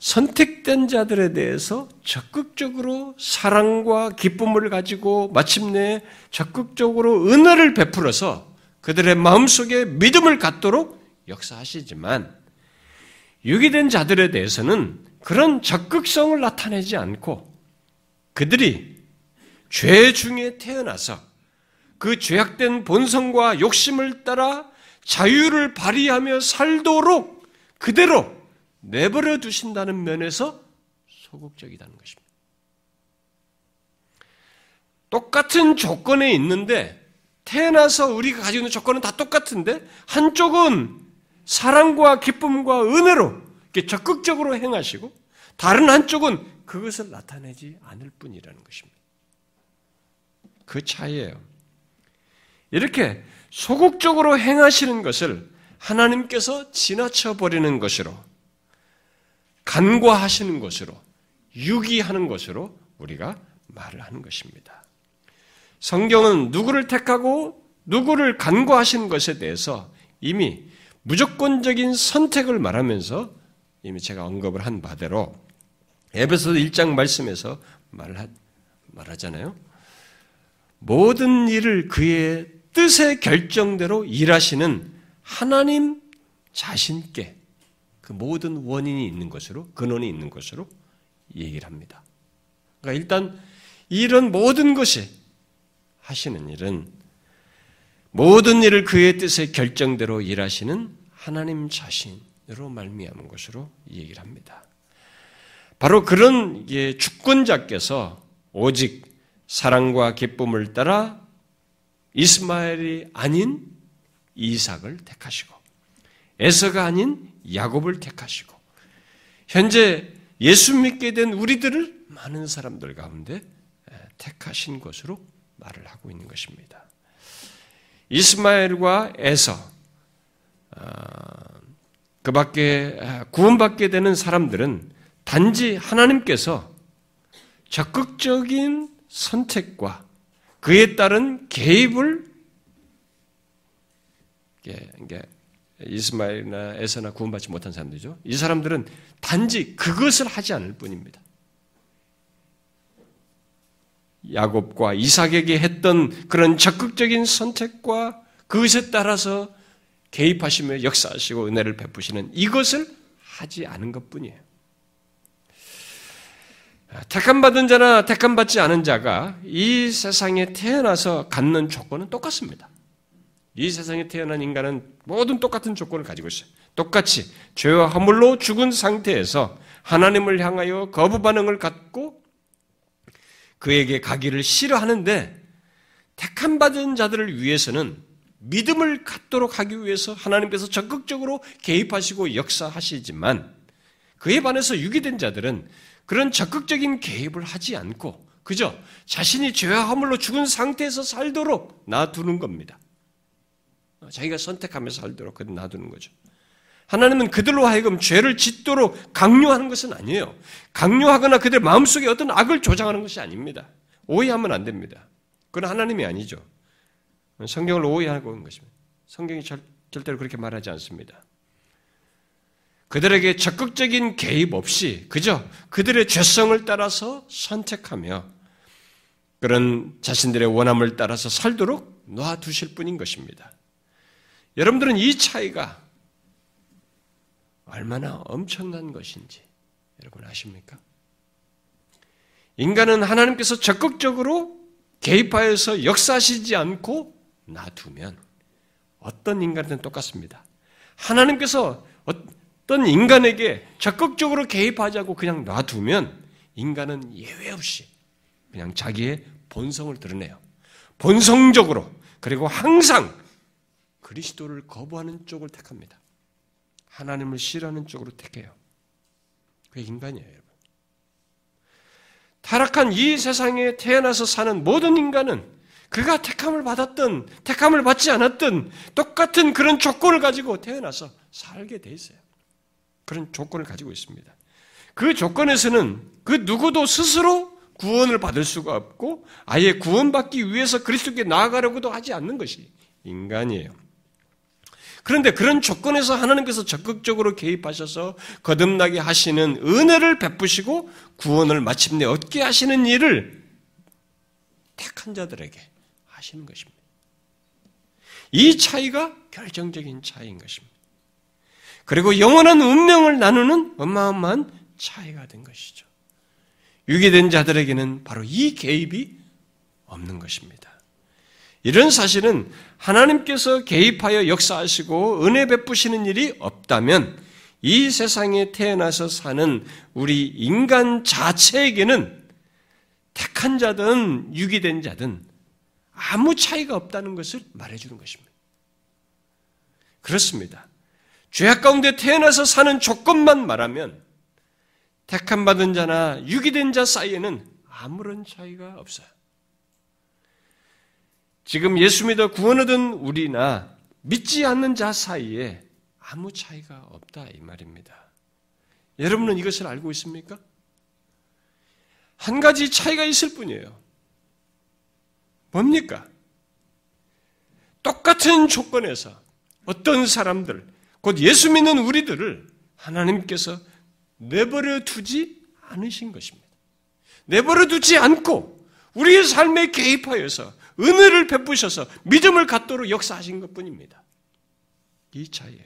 선택된 자들에 대해서 적극적으로 사랑과 기쁨을 가지고 마침내 적극적으로 은혜를 베풀어서 그들의 마음속에 믿음을 갖도록 역사하시지만 유기된 자들에 대해서는 그런 적극성을 나타내지 않고 그들이 죄 중에 태어나서 그 죄악된 본성과 욕심을 따라 자유를 발휘하며 살도록 그대로 내버려 두신다는 면에서 소극적이라는 것입니다. 똑같은 조건에 있는데 태어나서 우리가 가지고 있는 조건은 다 똑같은데 한쪽은 사랑과 기쁨과 은혜로 적극적으로 행하시고 다른 한쪽은 그것을 나타내지 않을 뿐이라는 것입니다. 그 차이예요. 이렇게 소극적으로 행하시는 것을 하나님께서 지나쳐버리는 것으로 간과하시는 것으로 유기하는 것으로 우리가 말을 하는 것입니다. 성경은 누구를 택하고 누구를 간과하시는 것에 대해서 이미 무조건적인 선택을 말하면서 이미 제가 언급을 한 바대로 에베소서 1장 말씀에서 말하잖아요. 모든 일을 그의 뜻의 결정대로 일하시는 하나님 자신께 그 모든 원인이 있는 것으로, 근원이 있는 것으로 얘기를 합니다. 그러니까 일단 이런 모든 것이 하시는 일은 모든 일을 그의 뜻의 결정대로 일하시는 하나님 자신으로 말미암은 것으로 얘기를 합니다. 바로 그런 주권자께서 오직 사랑과 기쁨을 따라 이스마엘이 아닌 이삭을 택하시고 에서가 아닌 야곱을 택하시고 현재 예수 믿게 된 우리들을 많은 사람들 가운데 택하신 것으로 말을 하고 있는 것입니다. 이스마엘과 에서 그 밖에 구원받게 되는 사람들은 단지 하나님께서 적극적인 선택과 그에 따른 개입을 이스마엘이나 에서나 구원받지 못한 사람들이죠. 이 사람들은 단지 그것을 하지 않을 뿐입니다. 야곱과 이삭에게 했던 그런 적극적인 선택과 그것에 따라서 개입하시며 역사하시고 은혜를 베푸시는 이것을 하지 않은 것뿐이에요. 택함받은 자나 택함받지 않은 자가 이 세상에 태어나서 갖는 조건은 똑같습니다. 이 세상에 태어난 인간은 모든 똑같은 조건을 가지고 있어요. 똑같이 죄와 허물로 죽은 상태에서 하나님을 향하여 거부 반응을 갖고 그에게 가기를 싫어하는데 택함받은 자들을 위해서는 믿음을 갖도록 하기 위해서 하나님께서 적극적으로 개입하시고 역사하시지만 그에 반해서 유기된 자들은 그런 적극적인 개입을 하지 않고 그저 자신이 죄와 허물로 죽은 상태에서 살도록 놔두는 겁니다. 자기가 선택하면서 살도록 놔두는 거죠. 하나님은 그들로 하여금 죄를 짓도록 강요하는 것은 아니에요. 강요하거나 그들 마음속에 어떤 악을 조장하는 것이 아닙니다. 오해하면 안 됩니다. 그건 하나님이 아니죠. 성경을 오해하고 있는 것입니다. 성경이 절대로 그렇게 말하지 않습니다. 그들에게 적극적인 개입 없이 그저 그들의 죄성을 따라서 선택하며 그런 자신들의 원함을 따라서 살도록 놔두실 뿐인 것입니다. 여러분들은 이 차이가 얼마나 엄청난 것인지 여러분 아십니까? 인간은 하나님께서 적극적으로 개입하여서 역사하시지 않고 놔두면 어떤 인간이든 똑같습니다. 하나님께서 어떤 인간에게 적극적으로 개입하자고 그냥 놔두면 인간은 예외 없이 그냥 자기의 본성을 드러내요. 본성적으로 그리고 항상 그리스도를 거부하는 쪽을 택합니다. 하나님을 싫어하는 쪽으로 택해요. 그게 인간이에요, 여러분. 타락한 이 세상에 태어나서 사는 모든 인간은 그가 택함을 받았든 택함을 받지 않았든 똑같은 그런 조건을 가지고 태어나서 살게 돼 있어요. 그런 조건을 가지고 있습니다. 그 조건에서는 그 누구도 스스로 구원을 받을 수가 없고 아예 구원받기 위해서 그리스도께 나아가려고도 하지 않는 것이 인간이에요. 그런데 그런 조건에서 하나님께서 적극적으로 개입하셔서 거듭나게 하시는 은혜를 베푸시고 구원을 마침내 얻게 하시는 일을 택한 자들에게 하시는 것입니다. 이 차이가 결정적인 차이인 것입니다. 그리고 영원한 운명을 나누는 어마어마한 차이가 된 것이죠. 유기된 자들에게는 바로 이 개입이 없는 것입니다. 이런 사실은 하나님께서 개입하여 역사하시고 은혜 베푸시는 일이 없다면 이 세상에 태어나서 사는 우리 인간 자체에게는 택한 자든 유기된 자든 아무 차이가 없다는 것을 말해주는 것입니다. 그렇습니다. 죄악 가운데 태어나서 사는 조건만 말하면 택함받은 자나 유기된 자 사이에는 아무런 차이가 없어요. 지금 예수 믿어 구원 얻은 우리나 믿지 않는 자 사이에 아무 차이가 없다 이 말입니다. 여러분은 이것을 알고 있습니까? 한 가지 차이가 있을 뿐이에요. 뭡니까? 똑같은 조건에서 어떤 사람들 곧 예수 믿는 우리들을 하나님께서 내버려 두지 않으신 것입니다. 내버려 두지 않고 우리의 삶에 개입하여서 은혜를 베푸셔서 믿음을 갖도록 역사하신 것뿐입니다. 이 차이예요.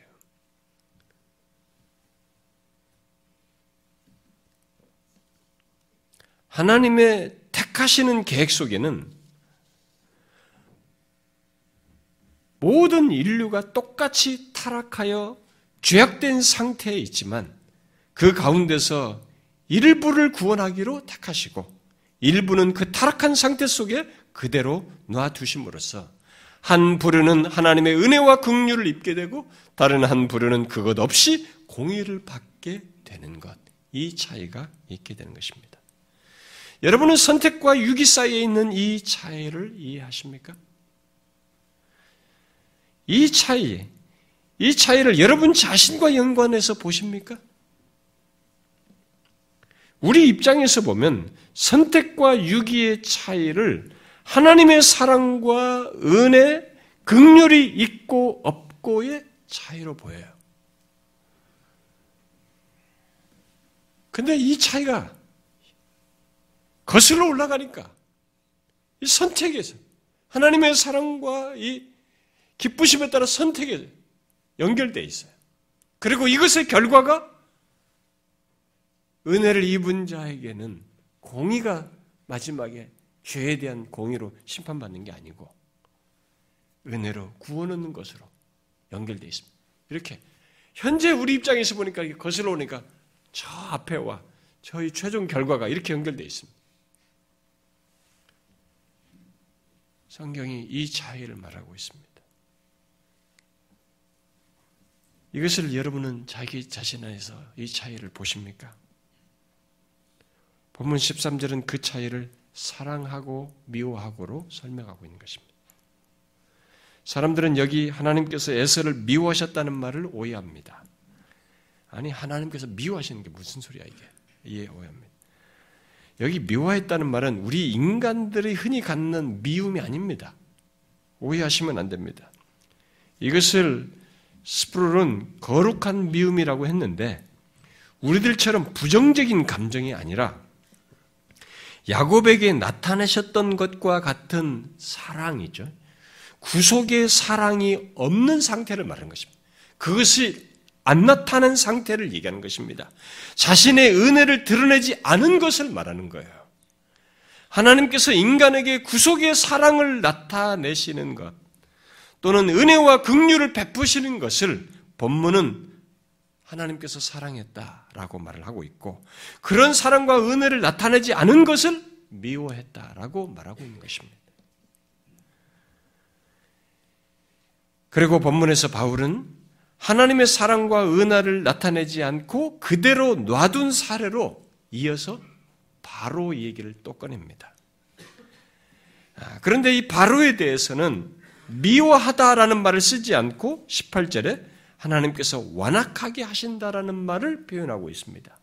하나님의 택하시는 계획 속에는 모든 인류가 똑같이 타락하여 죄악된 상태에 있지만 그 가운데서 일부를 구원하기로 택하시고 일부는 그 타락한 상태 속에 그대로 놔두심으로써 한 부류는 하나님의 은혜와 긍휼을 입게 되고 다른 한 부류는 그것 없이 공의를 받게 되는 것, 이 차이가 있게 되는 것입니다. 여러분은 선택과 유기 사이에 있는 이 차이를 이해하십니까? 이 차이를 여러분 자신과 연관해서 보십니까? 우리 입장에서 보면 선택과 유기의 차이를 하나님의 사랑과 은혜, 긍휼이 있고 없고의 차이로 보여요. 근데 이 차이가 거슬러 올라가니까 이 선택에서 하나님의 사랑과 이 기쁘심에 따라 선택에 연결되어 있어요. 그리고 이것의 결과가 은혜를 입은 자에게는 공의가 마지막에 죄에 대한 공의로 심판받는 게 아니고 은혜로 구원 얻는 것으로 연결되어 있습니다. 이렇게 현재 우리 입장에서 보니까 이렇게 거슬러 오니까 저 앞에와 저희 최종 결과가 이렇게 연결되어 있습니다. 성경이 이 차이를 말하고 있습니다. 이것을 여러분은 자기 자신 안에서 이 차이를 보십니까? 본문 13절은 그 차이를 사랑하고 미워하고로 설명하고 있는 것입니다. 사람들은 여기 하나님께서 에서를 미워하셨다는 말을 오해합니다. 아니, 하나님께서 미워하시는 게 무슨 소리야 이게? 이해 오해합니다. 여기 미워했다는 말은 우리 인간들이 흔히 갖는 미움이 아닙니다. 오해하시면 안 됩니다. 이것을 스프롤은 거룩한 미움이라고 했는데 우리들처럼 부정적인 감정이 아니라 야곱에게 나타내셨던 것과 같은 사랑이죠. 구속의 사랑이 없는 상태를 말하는 것입니다. 그것이 안 나타난 상태를 얘기하는 것입니다. 자신의 은혜를 드러내지 않은 것을 말하는 거예요. 하나님께서 인간에게 구속의 사랑을 나타내시는 것 또는 은혜와 긍휼을 베푸시는 것을 본문은 하나님께서 사랑했다라고 말을 하고 있고 그런 사랑과 은혜를 나타내지 않은 것을 미워했다라고 말하고 있는 것입니다. 그리고 본문에서 바울은 하나님의 사랑과 은혜를 나타내지 않고 그대로 놔둔 사례로 이어서 바로 얘기를 또 꺼냅니다. 그런데 이 바로에 대해서는 미워하다라는 말을 쓰지 않고 18절에 하나님께서 완악하게 하신다라는 말을 표현하고 있습니다.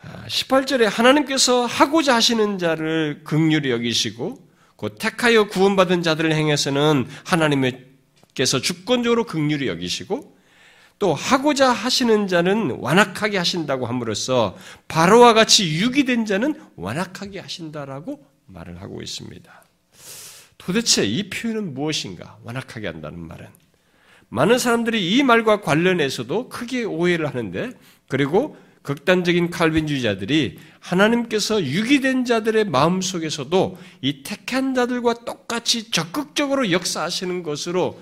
18절에 하나님께서 하고자 하시는 자를 긍휼히 여기시고 곧 택하여 구원받은 자들을 행해서는 하나님께서 주권적으로 긍휼히 여기시고 또 하고자 하시는 자는 완악하게 하신다고 함으로써 바로와 같이 유기된 자는 완악하게 하신다라고 말을 하고 있습니다. 도대체 이 표현은 무엇인가? 완악하게 한다는 말은. 많은 사람들이 이 말과 관련해서도 크게 오해를 하는데 그리고 극단적인 칼빈주의자들이 하나님께서 유기된 자들의 마음속에서도 이 택한 자들과 똑같이 적극적으로 역사하시는 것으로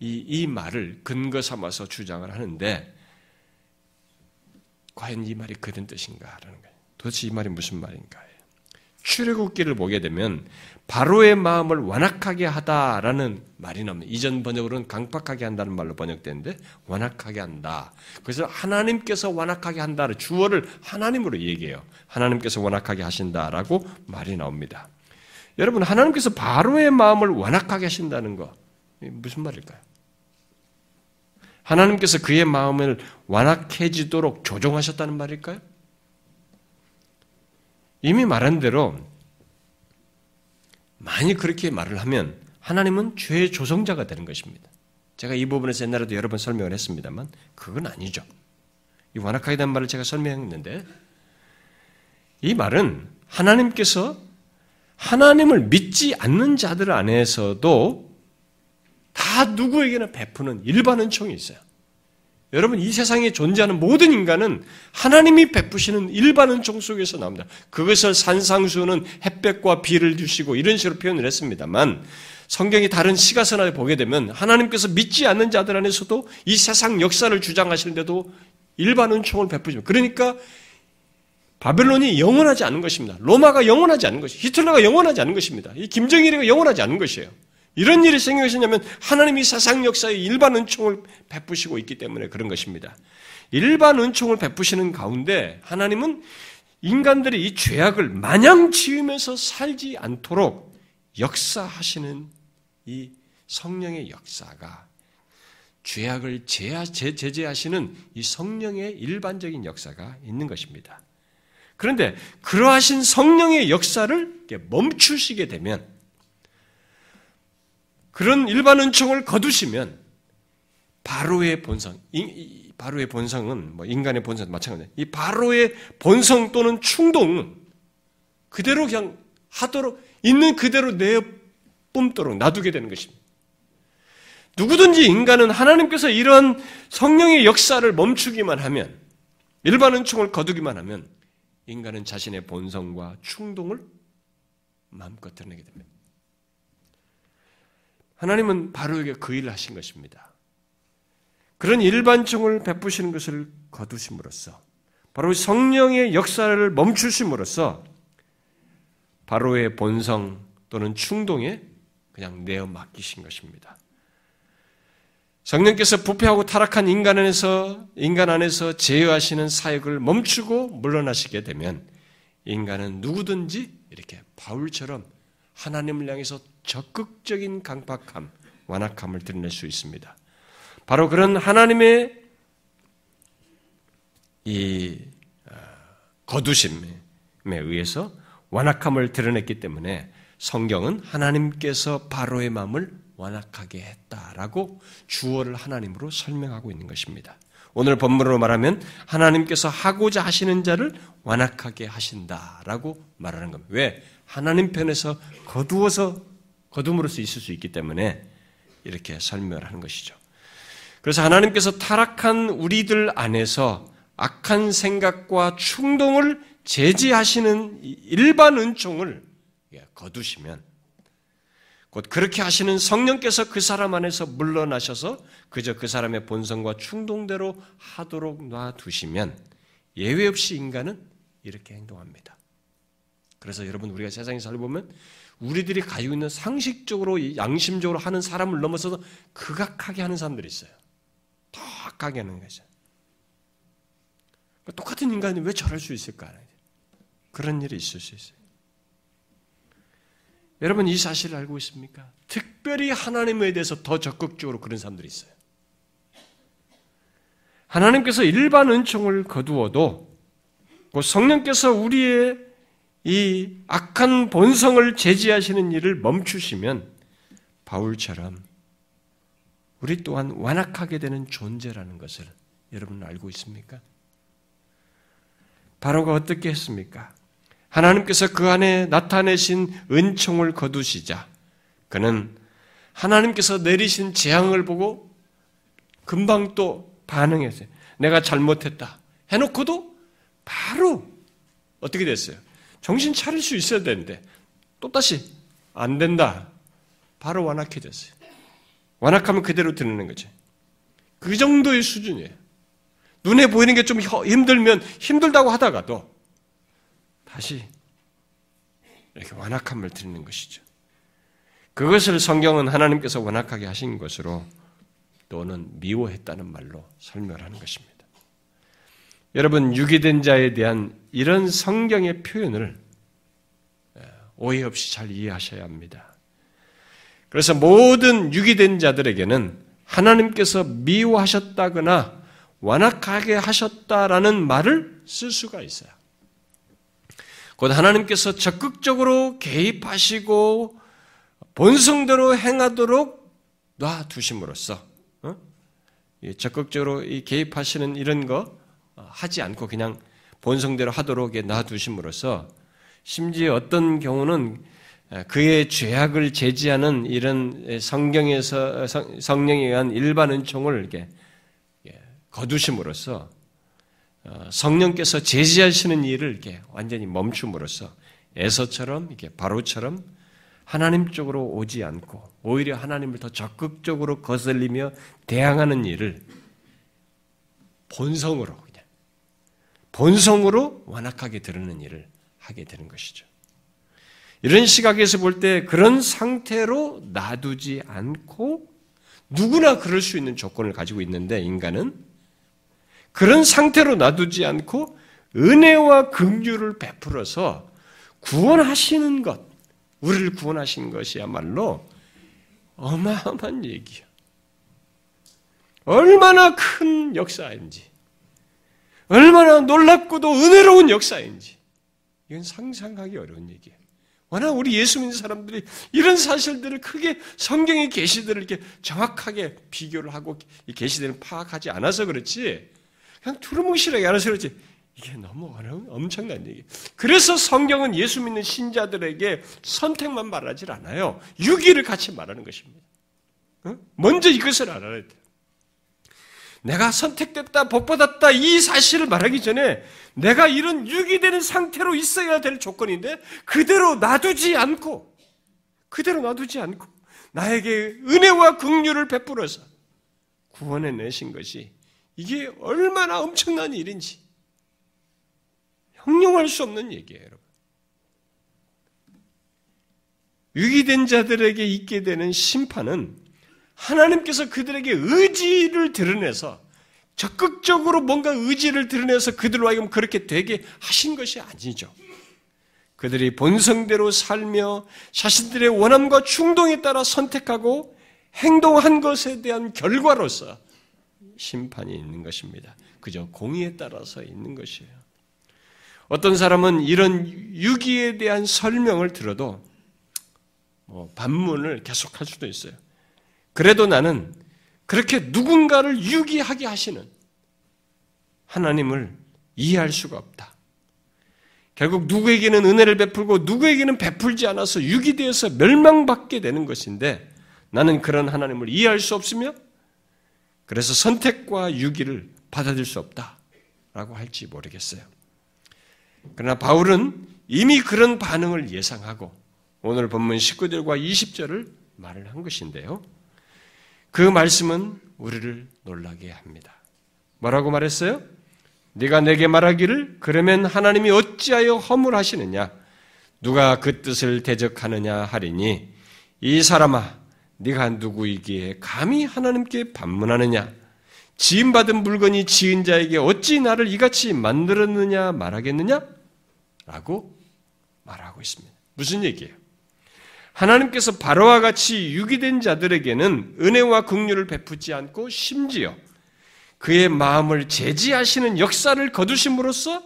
이 말을 근거 삼아서 주장을 하는데 과연 이 말이 그런 뜻인가라는 거예요. 도대체 이 말이 무슨 말인가요? 출애굽기를 보게 되면 바로의 마음을 완악하게 하다라는 말이 나옵니다. 이전 번역으로는 강팍하게 한다는 말로 번역되는데 완악하게 한다. 그래서 하나님께서 완악하게 한다를 주어를 하나님으로 얘기해요. 하나님께서 완악하게 하신다라고 말이 나옵니다. 여러분, 하나님께서 바로의 마음을 완악하게 하신다는 거 무슨 말일까요? 하나님께서 그의 마음을 완악해지도록 조종하셨다는 말일까요? 이미 말한 대로 만일 그렇게 말을 하면 하나님은 죄의 조성자가 되는 것입니다. 제가 이 부분에서 옛날에도 여러 번 설명을 했습니다만 그건 아니죠. 이 완악하게 된 말을 제가 설명했는데 이 말은 하나님께서 하나님을 믿지 않는 자들 안에서도 다 누구에게나 베푸는 일반 은총이 있어요. 여러분, 이 세상에 존재하는 모든 인간은 하나님이 베푸시는 일반 은총 속에서 나옵니다. 그것을 산상수는 햇볕과 비를 주시고 이런 식으로 표현을 했습니다만 성경이 다른 시가선화에 보게 되면 하나님께서 믿지 않는 자들 안에서도 이 세상 역사를 주장하시는데도 일반 은총을 베푸십니다. 그러니까 바벨론이 영원하지 않은 것입니다. 로마가 영원하지 않은 것이에요. 히틀러가 영원하지 않은 것입니다. 이 김정일이가 영원하지 않은 것이에요. 이런 일이 생겨있었냐면 하나님이 세상 역사의 일반 은총을 베푸시고 있기 때문에 그런 것입니다. 일반 은총을 베푸시는 가운데 하나님은 인간들이 이 죄악을 마냥 지으면서 살지 않도록 역사하시는 이 성령의 역사가 죄악을 제재하시는 이 성령의 일반적인 역사가 있는 것입니다. 그런데 그러하신 성령의 역사를 멈추시게 되면 그런 일반 은총을 거두시면 바로의 본성, 바로의 본성은 인간의 본성도 마찬가지예요. 이 바로의 본성 또는 충동은 그대로 그냥 하도록 있는 그대로 내뿜도록 놔두게 되는 것입니다. 누구든지 인간은 하나님께서 이런 성령의 역사를 멈추기만 하면 일반 은총을 거두기만 하면 인간은 자신의 본성과 충동을 마음껏 드러내게 됩니다. 하나님은 바로에게 그 일을 하신 것입니다. 그런 일반총을 베푸시는 것을 거두심으로써 바로 성령의 역사를 멈추심으로써 바로의 본성 또는 충동에 그냥 내어 맡기신 것입니다. 성령께서 부패하고 타락한 인간 안에서 제어하시는 사역을 멈추고 물러나시게 되면 인간은 누구든지 이렇게 바울처럼 하나님을 향해서 적극적인 강박함, 완악함을 드러낼 수 있습니다. 바로 그런 하나님의 이 거두심에 의해서 완악함을 드러냈기 때문에 성경은 하나님께서 바로의 마음을 완악하게 했다라고 주어를 하나님으로 설명하고 있는 것입니다. 오늘 본문으로 말하면 하나님께서 하고자 하시는 자를 완악하게 하신다라고 말하는 겁니다. 왜? 하나님 편에서 거둠으로써 있을 수 있기 때문에 이렇게 설명을 하는 것이죠. 그래서 하나님께서 타락한 우리들 안에서 악한 생각과 충동을 제지하시는 일반 은총을 거두시면 곧 그렇게 하시는 성령께서 그 사람 안에서 물러나셔서 그저 그 사람의 본성과 충동대로 하도록 놔두시면 예외 없이 인간은 이렇게 행동합니다. 그래서 여러분 우리가 세상에 살아보면 우리들이 가지고 있는 상식적으로 양심적으로 하는 사람을 넘어서서 극악하게 하는 사람들이 있어요. 더 악하게 하는 거죠. 똑같은 인간이 왜 저럴 수 있을까? 그런 일이 있을 수 있어요. 여러분 이 사실을 알고 있습니까? 특별히 하나님에 대해서 더 적극적으로 그런 사람들이 있어요. 하나님께서 일반 은총을 거두어도 성령께서 우리의 이 악한 본성을 제지하시는 일을 멈추시면 바울처럼 우리 또한 완악하게 되는 존재라는 것을 여러분 알고 있습니까? 바로가 어떻게 했습니까? 하나님께서 그 안에 나타내신 은총을 거두시자 그는 하나님께서 내리신 재앙을 보고 금방 또 반응했어요. 내가 잘못했다 해놓고도 바로 어떻게 됐어요? 정신 차릴 수 있어야 되는데 또다시 안 된다. 바로 완악해졌어요. 완악하면 그대로 드러내는 거지. 그 정도의 수준이에요. 눈에 보이는 게 좀 힘들면 힘들다고 하다가도 다시 이렇게 완악함을 드리는 것이죠. 그것을 성경은 하나님께서 완악하게 하신 것으로 또는 미워했다는 말로 설명하는 것입니다. 여러분 유기된 자에 대한 이런 성경의 표현을 오해 없이 잘 이해하셔야 합니다. 그래서 모든 유기된 자들에게는 하나님께서 미워하셨다거나 완악하게 하셨다라는 말을 쓸 수가 있어요. 곧 하나님께서 적극적으로 개입하시고 본성대로 행하도록 놔두심으로써 적극적으로 개입하시는 이런 거 하지 않고 그냥 본성대로 하도록 놔두심으로써 심지어 어떤 경우는 그의 죄악을 제지하는 이런 성경에서 성령에 의한 일반 은총을 이렇게 거두심으로써 성령께서 제지하시는 일을 이렇게 완전히 멈춤으로써 에서처럼 이렇게 바로처럼 하나님 쪽으로 오지 않고 오히려 하나님을 더 적극적으로 거슬리며 대항하는 일을 본성으로 그냥 본성으로 완악하게 들으는 일을 하게 되는 것이죠. 이런 시각에서 볼 때 그런 상태로 놔두지 않고 누구나 그럴 수 있는 조건을 가지고 있는데 인간은 그런 상태로 놔두지 않고 은혜와 긍휼을 베풀어서 구원하시는 것, 우리를 구원하신 것이야말로 어마어마한 얘기야. 얼마나 큰 역사인지, 얼마나 놀랍고도 은혜로운 역사인지 이건 상상하기 어려운 얘기예요. 워낙 우리 예수 믿는 사람들이 이런 사실들을 크게 성경의 계시들을 이렇게 정확하게 비교를 하고 이 계시들을 파악하지 않아서 그렇지 그냥 두루뭉실하게 알아서 그렇지 이게 너무 어려운 엄청난 얘기. 그래서 성경은 예수 믿는 신자들에게 선택만 말하지 않아요. 유기를 같이 말하는 것입니다. 먼저 이것을 알아야 돼요. 내가 선택됐다, 복받았다 이 사실을 말하기 전에 내가 이런 유기되는 상태로 있어야 될 조건인데 그대로 놔두지 않고 나에게 은혜와 긍휼을 베풀어서 구원해내신 것이 이게 얼마나 엄청난 일인지 형용할 수 없는 얘기예요, 여러분. 유기된 자들에게 있게 되는 심판은 하나님께서 그들에게 의지를 드러내서 적극적으로 뭔가 의지를 드러내서 그들로 하여금 그렇게 되게 하신 것이 아니죠. 그들이 본성대로 살며 자신들의 원함과 충동에 따라 선택하고 행동한 것에 대한 결과로서 심판이 있는 것입니다. 그저 공의에 따라서 있는 것이에요. 어떤 사람은 이런 유기에 대한 설명을 들어도 반문을 계속할 수도 있어요. 그래도 나는 그렇게 누군가를 유기하게 하시는 하나님을 이해할 수가 없다. 결국 누구에게는 은혜를 베풀고 누구에게는 베풀지 않아서 유기되어서 멸망받게 되는 것인데 나는 그런 하나님을 이해할 수 없으며 그래서 선택과 유기를 받아들일 수 없다라고 할지 모르겠어요. 그러나 바울은 이미 그런 반응을 예상하고 오늘 본문 19절과 20절을 말을 한 것인데요. 그 말씀은 우리를 놀라게 합니다. 뭐라고 말했어요? 네가 내게 말하기를 그러면 하나님이 어찌하여 허물하시느냐? 누가 그 뜻을 대적하느냐 하리니 이 사람아 네가 누구이기에 감히 하나님께 반문하느냐? 지음받은 물건이 지은 자에게 어찌 나를 이같이 만들었느냐 말하겠느냐? 라고 말하고 있습니다. 무슨 얘기예요? 하나님께서 바로와 같이 유기된 자들에게는 은혜와 긍휼을 베푸지 않고 심지어 그의 마음을 제지하시는 역사를 거두심으로써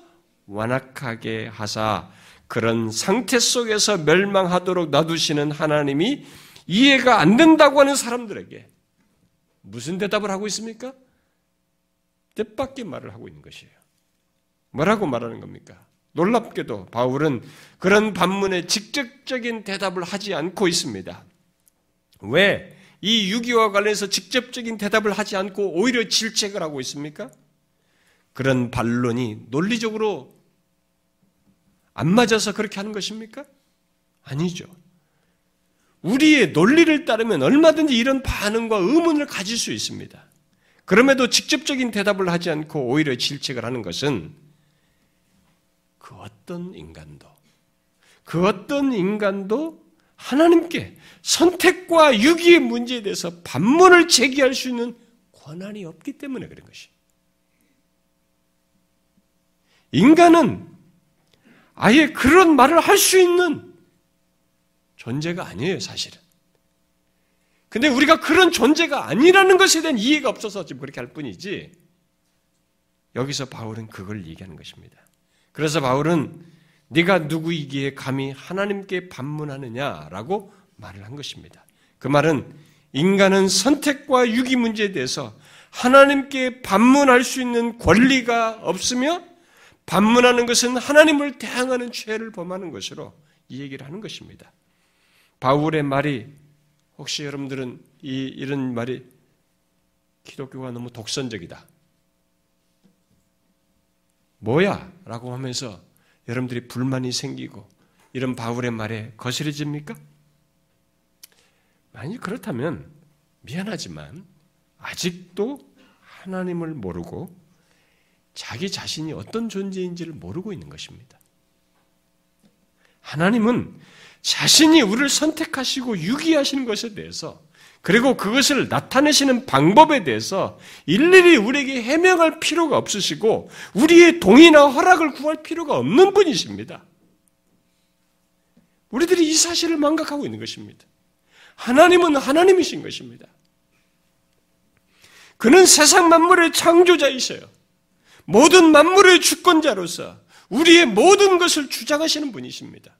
완악하게 하사 그런 상태 속에서 멸망하도록 놔두시는 하나님이 이해가 안 된다고 하는 사람들에게 무슨 대답을 하고 있습니까? 뜻밖의 말을 하고 있는 것이에요. 뭐라고 말하는 겁니까? 놀랍게도 바울은 그런 반문에 직접적인 대답을 하지 않고 있습니다. 왜 이 유기와 관련해서 직접적인 대답을 하지 않고 오히려 질책을 하고 있습니까? 그런 반론이 논리적으로 안 맞아서 그렇게 하는 것입니까? 아니죠. 우리의 논리를 따르면 얼마든지 이런 반응과 의문을 가질 수 있습니다. 그럼에도 직접적인 대답을 하지 않고 오히려 질책을 하는 것은 그 어떤 인간도, 하나님께 선택과 유기의 문제에 대해서 반문을 제기할 수 있는 권한이 없기 때문에 그런 것이에요. 인간은 아예 그런 말을 할 수 있는 존재가 아니에요, 사실은. 근데 우리가 그런 존재가 아니라는 것에 대한 이해가 없어서 지금 그렇게 할 뿐이지, 여기서 바울은 그걸 얘기하는 것입니다. 그래서 바울은 네가 누구이기에 감히 하나님께 반문하느냐라고 말을 한 것입니다. 그 말은 인간은 선택과 유기 문제에 대해서 하나님께 반문할 수 있는 권리가 없으며 반문하는 것은 하나님을 대항하는 죄를 범하는 것으로 이 얘기를 하는 것입니다. 바울의 말이 혹시 여러분들은 이런 말이 기독교가 너무 독선적이다. 뭐야? 라고 하면서 여러분들이 불만이 생기고 이런 바울의 말에 거스러집니까? 만약 그렇다면 미안하지만 아직도 하나님을 모르고 자기 자신이 어떤 존재인지를 모르고 있는 것입니다. 하나님은 자신이 우리를 선택하시고 유기하시는 것에 대해서 그리고 그것을 나타내시는 방법에 대해서 일일이 우리에게 해명할 필요가 없으시고 우리의 동의나 허락을 구할 필요가 없는 분이십니다. 우리들이 이 사실을 망각하고 있는 것입니다. 하나님은 하나님이신 것입니다. 그는 세상 만물의 창조자이세요. 모든 만물의 주권자로서 우리의 모든 것을 주장하시는 분이십니다.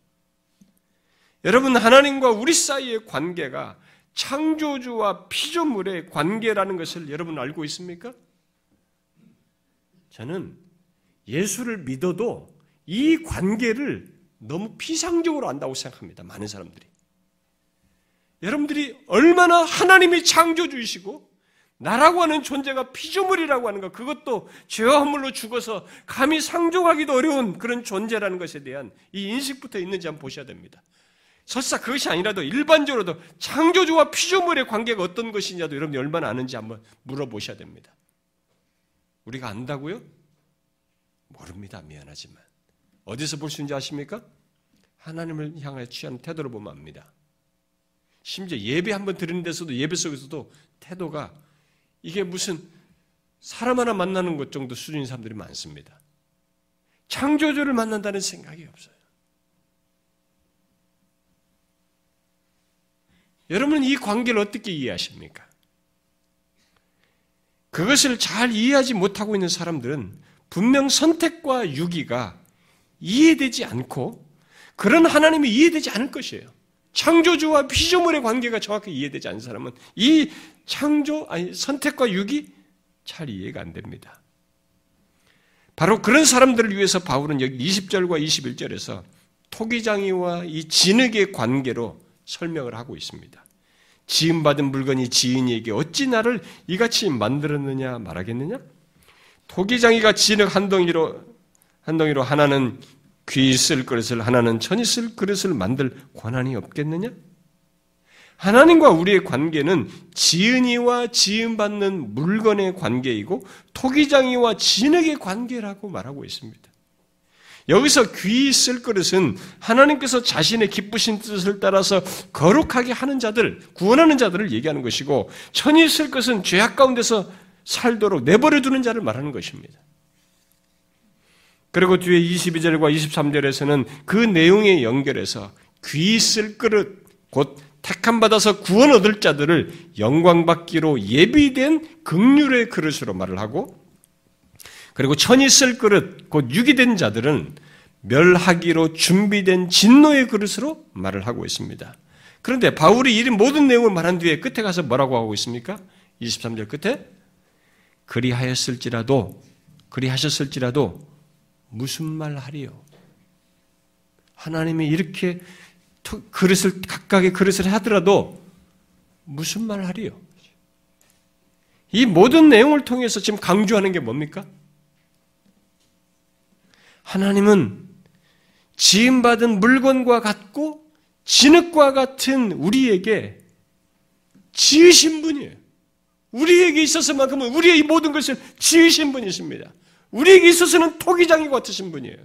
여러분, 하나님과 우리 사이의 관계가 창조주와 피조물의 관계라는 것을 여러분 알고 있습니까? 저는 예수를 믿어도 이 관계를 너무 피상적으로 안다고 생각합니다. 많은 사람들이. 여러분들이 얼마나 하나님이 창조주이시고 나라고 하는 존재가 피조물이라고 하는 것, 그것도 죄와 허물로 죽어서 감히 상종하기도 어려운 그런 존재라는 것에 대한 이 인식부터 있는지 한번 보셔야 됩니다. 설사 그것이 아니라도 일반적으로도 창조주와 피조물의 관계가 어떤 것이냐도 여러분이 얼마나 아는지 한번 물어보셔야 됩니다. 우리가 안다고요? 모릅니다. 미안하지만. 어디서 볼 수 있는지 아십니까? 하나님을 향해 취하는 태도를 보면 압니다. 심지어 예배 한번 드리는 데서도, 예배 속에서도 태도가 이게 무슨 사람 하나 만나는 것 정도 수준인 사람들이 많습니다. 창조주를 만난다는 생각이 없어요. 여러분은 이 관계를 어떻게 이해하십니까? 그것을 잘 이해하지 못하고 있는 사람들은 분명 선택과 유기가 이해되지 않고 그런 하나님이 이해되지 않을 것이에요. 창조주와 피조물의 관계가 정확히 이해되지 않은 사람은 이 선택과 유기 잘 이해가 안 됩니다. 바로 그런 사람들을 위해서 바울은 여기 20절과 21절에서 토기장이와 이 진흙의 관계로 설명을 하고 있습니다. 지음받은 물건이 지인에게 어찌 나를 이같이 만들었느냐 말하겠느냐? 토기장이가 진흙 한 덩이로 하나는 귀 쓸 그릇을 하나는 천이 쓸 그릇을 만들 권한이 없겠느냐? 하나님과 우리의 관계는 지은이와 지음받는 물건의 관계이고 토기장이와 진흙의 관계라고 말하고 있습니다. 여기서 귀 쓸 그릇은 하나님께서 자신의 기쁘신 뜻을 따라서 거룩하게 하는 자들, 구원하는 자들을 얘기하는 것이고 천이 쓸 것은 죄악 가운데서 살도록 내버려 두는 자를 말하는 것입니다. 그리고 뒤에 22절과 23절에서는 그 내용에 연결해서 귀 쓸 그릇, 곧 택함받아서 구원 얻을 자들을 영광받기로 예비된 긍휼의 그릇으로 말을 하고 그리고 천이 쓸 그릇, 곧 유기된 자들은 멸하기로 준비된 진노의 그릇으로 말을 하고 있습니다. 그런데 바울이 이 모든 내용을 말한 뒤에 끝에 가서 뭐라고 하고 있습니까? 23절 끝에 그리하셨을지라도 무슨 말 하리요? 하나님이 이렇게 그릇을 각각의 그릇을 하더라도 무슨 말 하리요? 이 모든 내용을 통해서 지금 강조하는 게 뭡니까? 하나님은 지음받은 물건과 같고 진흙과 같은 우리에게 지으신 분이에요. 우리에게 있어서만큼은 우리의 모든 것을 지으신 분이십니다. 우리에게 있어서는 토기장이 같으신 분이에요.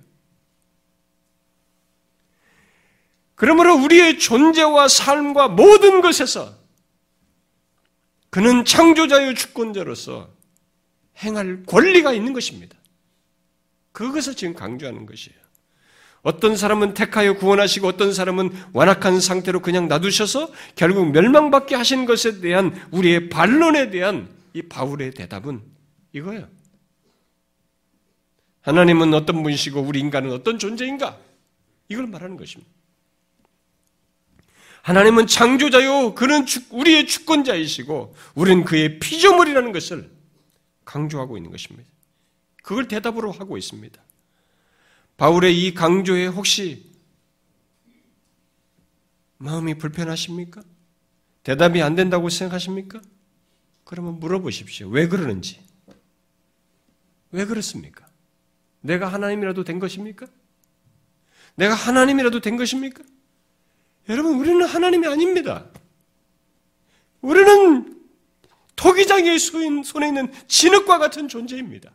그러므로 우리의 존재와 삶과 모든 것에서 그는 창조자의 주권자로서 행할 권리가 있는 것입니다. 그것을 지금 강조하는 것이에요. 어떤 사람은 택하여 구원하시고 어떤 사람은 완악한 상태로 그냥 놔두셔서 결국 멸망받게 하신 것에 대한 우리의 반론에 대한 이 바울의 대답은 이거예요. 하나님은 어떤 분이시고 우리 인간은 어떤 존재인가? 이걸 말하는 것입니다. 하나님은 창조자요, 그는 우리의 주권자이시고 우리는 그의 피조물이라는 것을 강조하고 있는 것입니다. 그걸 대답으로 하고 있습니다. 바울의 이 강조에 혹시 마음이 불편하십니까? 대답이 안 된다고 생각하십니까? 그러면 물어보십시오. 왜 그러는지. 왜 그렇습니까? 내가 하나님이라도 된 것입니까? 내가 하나님이라도 된 것입니까? 여러분, 우리는 하나님이 아닙니다. 우리는 토기장의 손에 있는 진흙과 같은 존재입니다.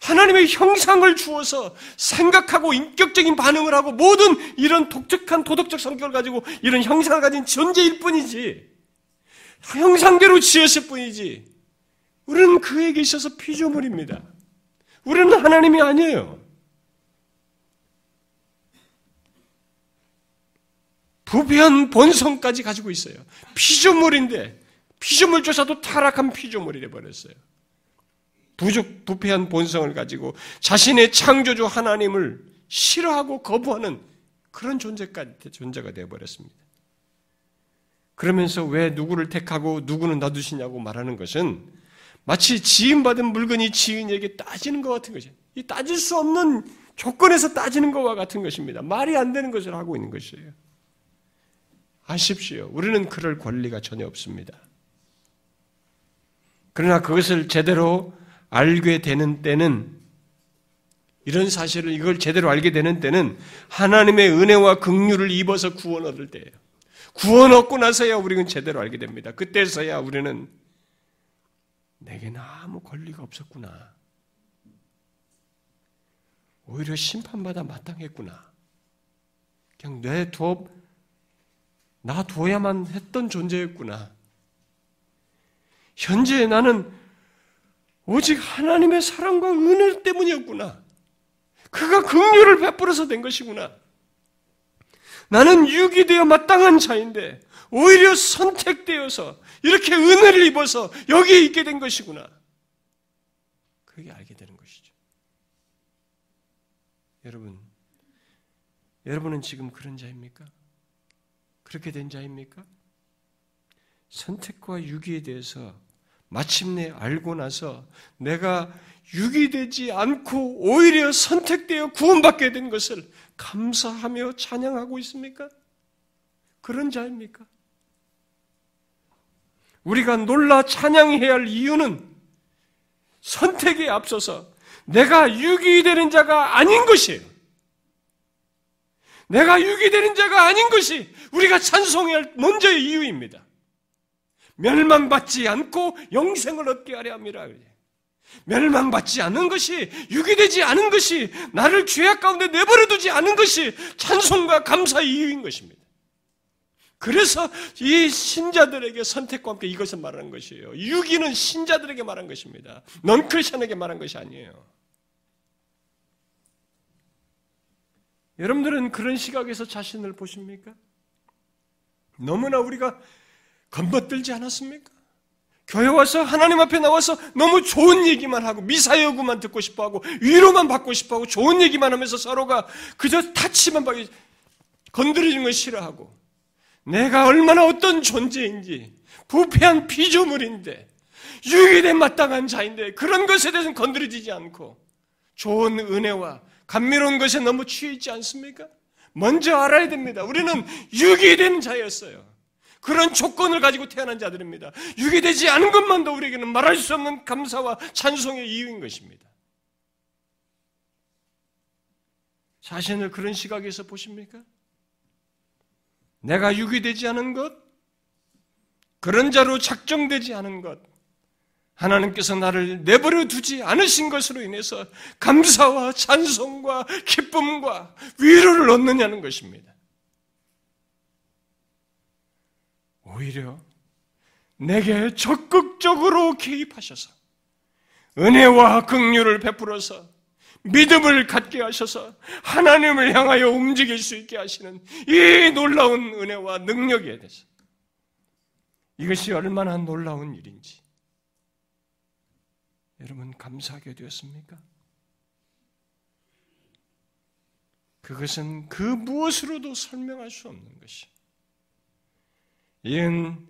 하나님의 형상을 주어서 생각하고 인격적인 반응을 하고 모든 이런 독특한 도덕적 성격을 가지고 이런 형상을 가진 존재일 뿐이지, 형상대로 지었을 뿐이지, 우리는 그에게 있어서 피조물입니다. 우리는 하나님이 아니에요. 부변 본성까지 가지고 있어요. 피조물인데 피조물조차도 타락한 피조물이 되어버렸어요. 부패한 본성을 가지고 자신의 창조주 하나님을 싫어하고 거부하는 그런 존재가 되어버렸습니다. 그러면서 왜 누구를 택하고 누구는 놔두시냐고 말하는 것은 마치 지인받은 물건이 지인에게 따지는 것 같은 것이에요. 이 따질 수 없는 조건에서 따지는 것과 같은 것입니다. 말이 안 되는 것을 하고 있는 것이에요. 아십시오. 우리는 그럴 권리가 전혀 없습니다. 그러나 그것을 제대로 알게 되는 때는, 이런 사실을 이걸 제대로 알게 되는 때는 하나님의 은혜와 긍휼을 입어서 구원 얻을 때예요. 구원 얻고 나서야 우리는 제대로 알게 됩니다. 그때서야 우리는 내게는 아무 권리가 없었구나, 오히려 심판받아 마땅했구나, 그냥 놔둬야만 했던 존재였구나, 현재 나는 오직 하나님의 사랑과 은혜 때문이었구나, 그가 긍휼을 베풀어서 된 것이구나, 나는 유기되어 마땅한 자인데 오히려 선택되어서 이렇게 은혜를 입어서 여기에 있게 된 것이구나, 그게 알게 되는 것이죠. 여러분은 지금 그런 자입니까? 그렇게 된 자입니까? 선택과 유기에 대해서 마침내 알고 나서 내가 유기되지 않고 오히려 선택되어 구원받게 된 것을 감사하며 찬양하고 있습니까? 그런 자입니까? 우리가 놀라 찬양해야 할 이유는 선택에 앞서서 내가 유기되는 자가 아닌 것이에요. 내가 유기되는 자가 아닌 것이 우리가 찬송해야 할 먼저의 이유입니다. 멸망받지 않고 영생을 얻게 하려 합니다. 멸망받지 않은 것이, 유기되지 않은 것이, 나를 죄악 가운데 내버려두지 않은 것이 찬송과 감사의 이유인 것입니다. 그래서 이 신자들에게 선택과 함께 이것을 말하는 것이에요. 유기는 신자들에게 말한 것입니다. non-Christian에게 말한 것이 아니에요. 여러분들은 그런 시각에서 자신을 보십니까? 너무나 우리가 건너들지 않았습니까? 교회 와서 하나님 앞에 나와서 너무 좋은 얘기만 하고 미사 여구만 듣고 싶어하고 위로만 받고 싶어하고 좋은 얘기만 하면서 서로가 그저 타치만 받고 건드리는 걸 싫어하고, 내가 얼마나 어떤 존재인지, 부패한 피조물인데, 유일에 마땅한 자인데, 그런 것에 대해서는 건드리지 않고 좋은 은혜와 감미로운 것에 너무 취해 있지 않습니까? 먼저 알아야 됩니다. 우리는 유기된 자였어요. 그런 조건을 가지고 태어난 자들입니다. 유기되지 않은 것만도 우리에게는 말할 수 없는 감사와 찬송의 이유인 것입니다. 자신을 그런 시각에서 보십니까? 내가 유기되지 않은 것, 그런 자로 작정되지 않은 것, 하나님께서 나를 내버려 두지 않으신 것으로 인해서 감사와 찬송과 기쁨과 위로를 얻느냐는 것입니다. 오히려 내게 적극적으로 개입하셔서 은혜와 긍휼을 베풀어서 믿음을 갖게 하셔서 하나님을 향하여 움직일 수 있게 하시는 이 놀라운 은혜와 능력에 대해서, 이것이 얼마나 놀라운 일인지 여러분 감사하게 되었습니까? 그것은 그 무엇으로도 설명할 수 없는 것이, 이는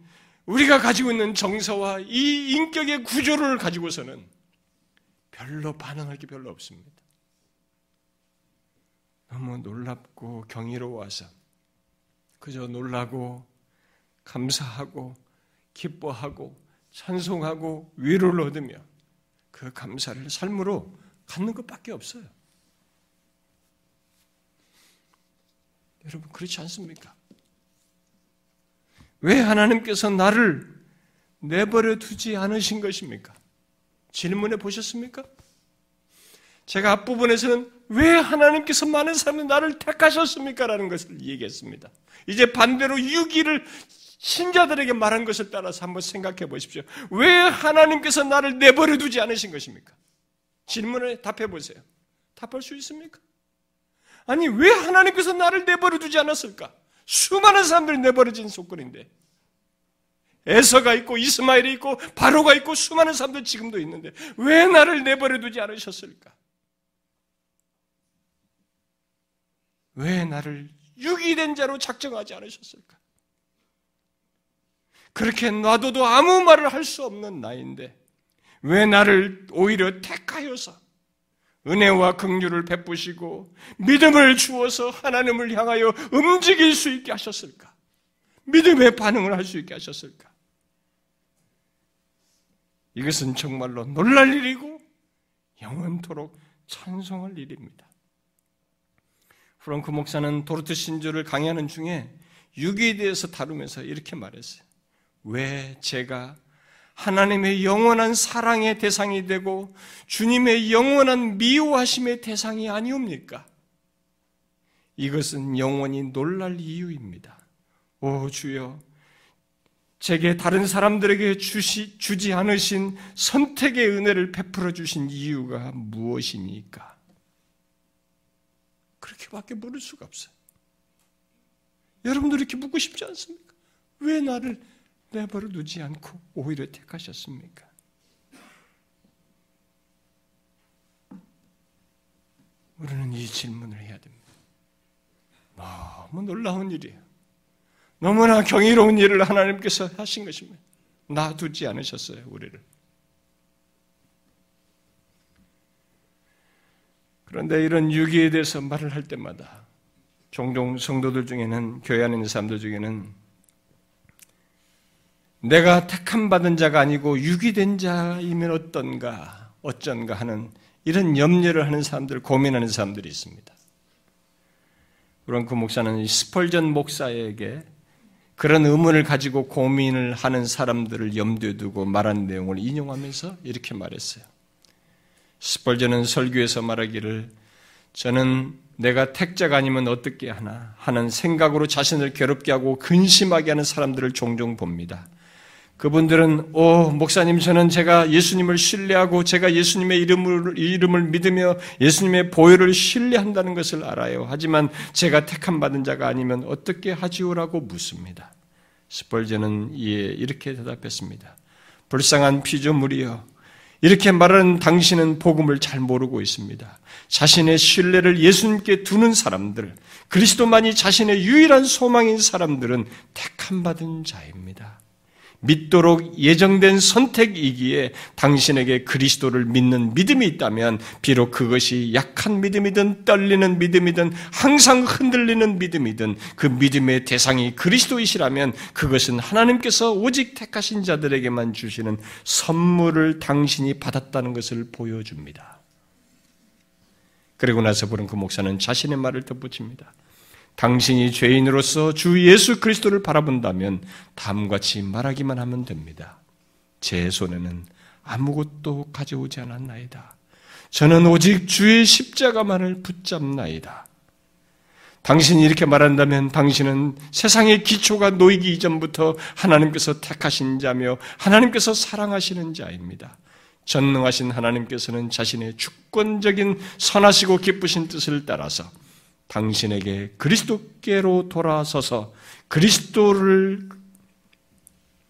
우리가 가지고 있는 정서와 이 인격의 구조를 가지고서는 별로 반응할 게 별로 없습니다. 너무 놀랍고 경이로워서 그저 놀라고 감사하고 기뻐하고 찬송하고 위로를 얻으며 그 감사를 삶으로 갖는 것밖에 없어요. 여러분 그렇지 않습니까? 왜 하나님께서 나를 내버려 두지 않으신 것입니까? 질문해 보셨습니까? 제가 앞부분에서는 왜 하나님께서 많은 사람이 나를 택하셨습니까? 라는 것을 얘기했습니다. 이제 반대로 유기를 신자들에게 말한 것을 따라서 한번 생각해 보십시오. 왜 하나님께서 나를 내버려 두지 않으신 것입니까? 질문을 답해 보세요. 답할 수 있습니까? 아니, 왜 하나님께서 나를 내버려 두지 않았을까? 수많은 사람들이 내버려진 조건인데, 에서가 있고 이스마엘이 있고 바로가 있고 수많은 사람들 지금도 있는데 왜 나를 내버려 두지 않으셨을까? 왜 나를 유기된 자로 작정하지 않으셨을까? 그렇게 놔둬도 아무 말을 할 수 없는 나인데 왜 나를 오히려 택하여서 은혜와 긍휼을 베푸시고 믿음을 주어서 하나님을 향하여 움직일 수 있게 하셨을까? 믿음의 반응을 할 수 있게 하셨을까? 이것은 정말로 놀랄 일이고 영원토록 찬송할 일입니다. 프랑크 목사는 도르트 신조를 강의하는 중에 유기에 대해서 다루면서 이렇게 말했어요. 왜 제가 하나님의 영원한 사랑의 대상이 되고 주님의 영원한 미워하심의 대상이 아니옵니까? 이것은 영원히 놀랄 이유입니다. 오 주여, 제게 다른 사람들에게 주지 않으신 선택의 은혜를 베풀어 주신 이유가 무엇이니까? 그렇게밖에 물을 수가 없어요. 여러분도 이렇게 묻고 싶지 않습니까? 왜 나를 내버려 두지 않고 오히려 택하셨습니까? 우리는 이 질문을 해야 됩니다. 너무 놀라운 일이에요. 너무나 경이로운 일을 하나님께서 하신 것입니다. 놔두지 않으셨어요, 우리를. 그런데 이런 유기에 대해서 말을 할 때마다 종종 성도들 중에는, 교회 안에 있는 사람들 중에는 내가 택함받은 자가 아니고 유기된 자이면 어쩐가 하는 이런 염려를 하는 사람들, 고민하는 사람들이 있습니다. 그런 그 목사는 스펄전 목사에게 그런 의문을 가지고 고민을 하는 사람들을 염두에 두고 말한 내용을 인용하면서 이렇게 말했어요. 스펄전은 설교에서 말하기를 저는 내가 택자가 아니면 어떻게 하나 하는 생각으로 자신을 괴롭게 하고 근심하게 하는 사람들을 종종 봅니다. 그분들은 목사님, 저는 제가 예수님을 신뢰하고 제가 예수님의 이름을 믿으며 예수님의 보혈을 신뢰한다는 것을 알아요. 하지만 제가 택함받은 자가 아니면 어떻게 하지요라고 묻습니다. 스펄전은 이에 이렇게 대답했습니다. 불쌍한 피조물이여, 이렇게 말하는 당신은 복음을 잘 모르고 있습니다. 자신의 신뢰를 예수님께 두는 사람들, 그리스도만이 자신의 유일한 소망인 사람들은 택함받은 자입니다. 믿도록 예정된 선택이기에 당신에게 그리스도를 믿는 믿음이 있다면 비록 그것이 약한 믿음이든 떨리는 믿음이든 항상 흔들리는 믿음이든 그 믿음의 대상이 그리스도이시라면 그것은 하나님께서 오직 택하신 자들에게만 주시는 선물을 당신이 받았다는 것을 보여줍니다. 그리고 나서 보는 그 목사는 자신의 말을 덧붙입니다. 당신이 죄인으로서 주 예수 그리스도를 바라본다면 다음같이 말하기만 하면 됩니다. 제 손에는 아무것도 가져오지 않았나이다. 저는 오직 주의 십자가만을 붙잡나이다. 당신이 이렇게 말한다면 당신은 세상의 기초가 놓이기 이전부터 하나님께서 택하신 자며 하나님께서 사랑하시는 자입니다. 전능하신 하나님께서는 자신의 주권적인 선하시고 기쁘신 뜻을 따라서 당신에게 그리스도께로 돌아서서 그리스도를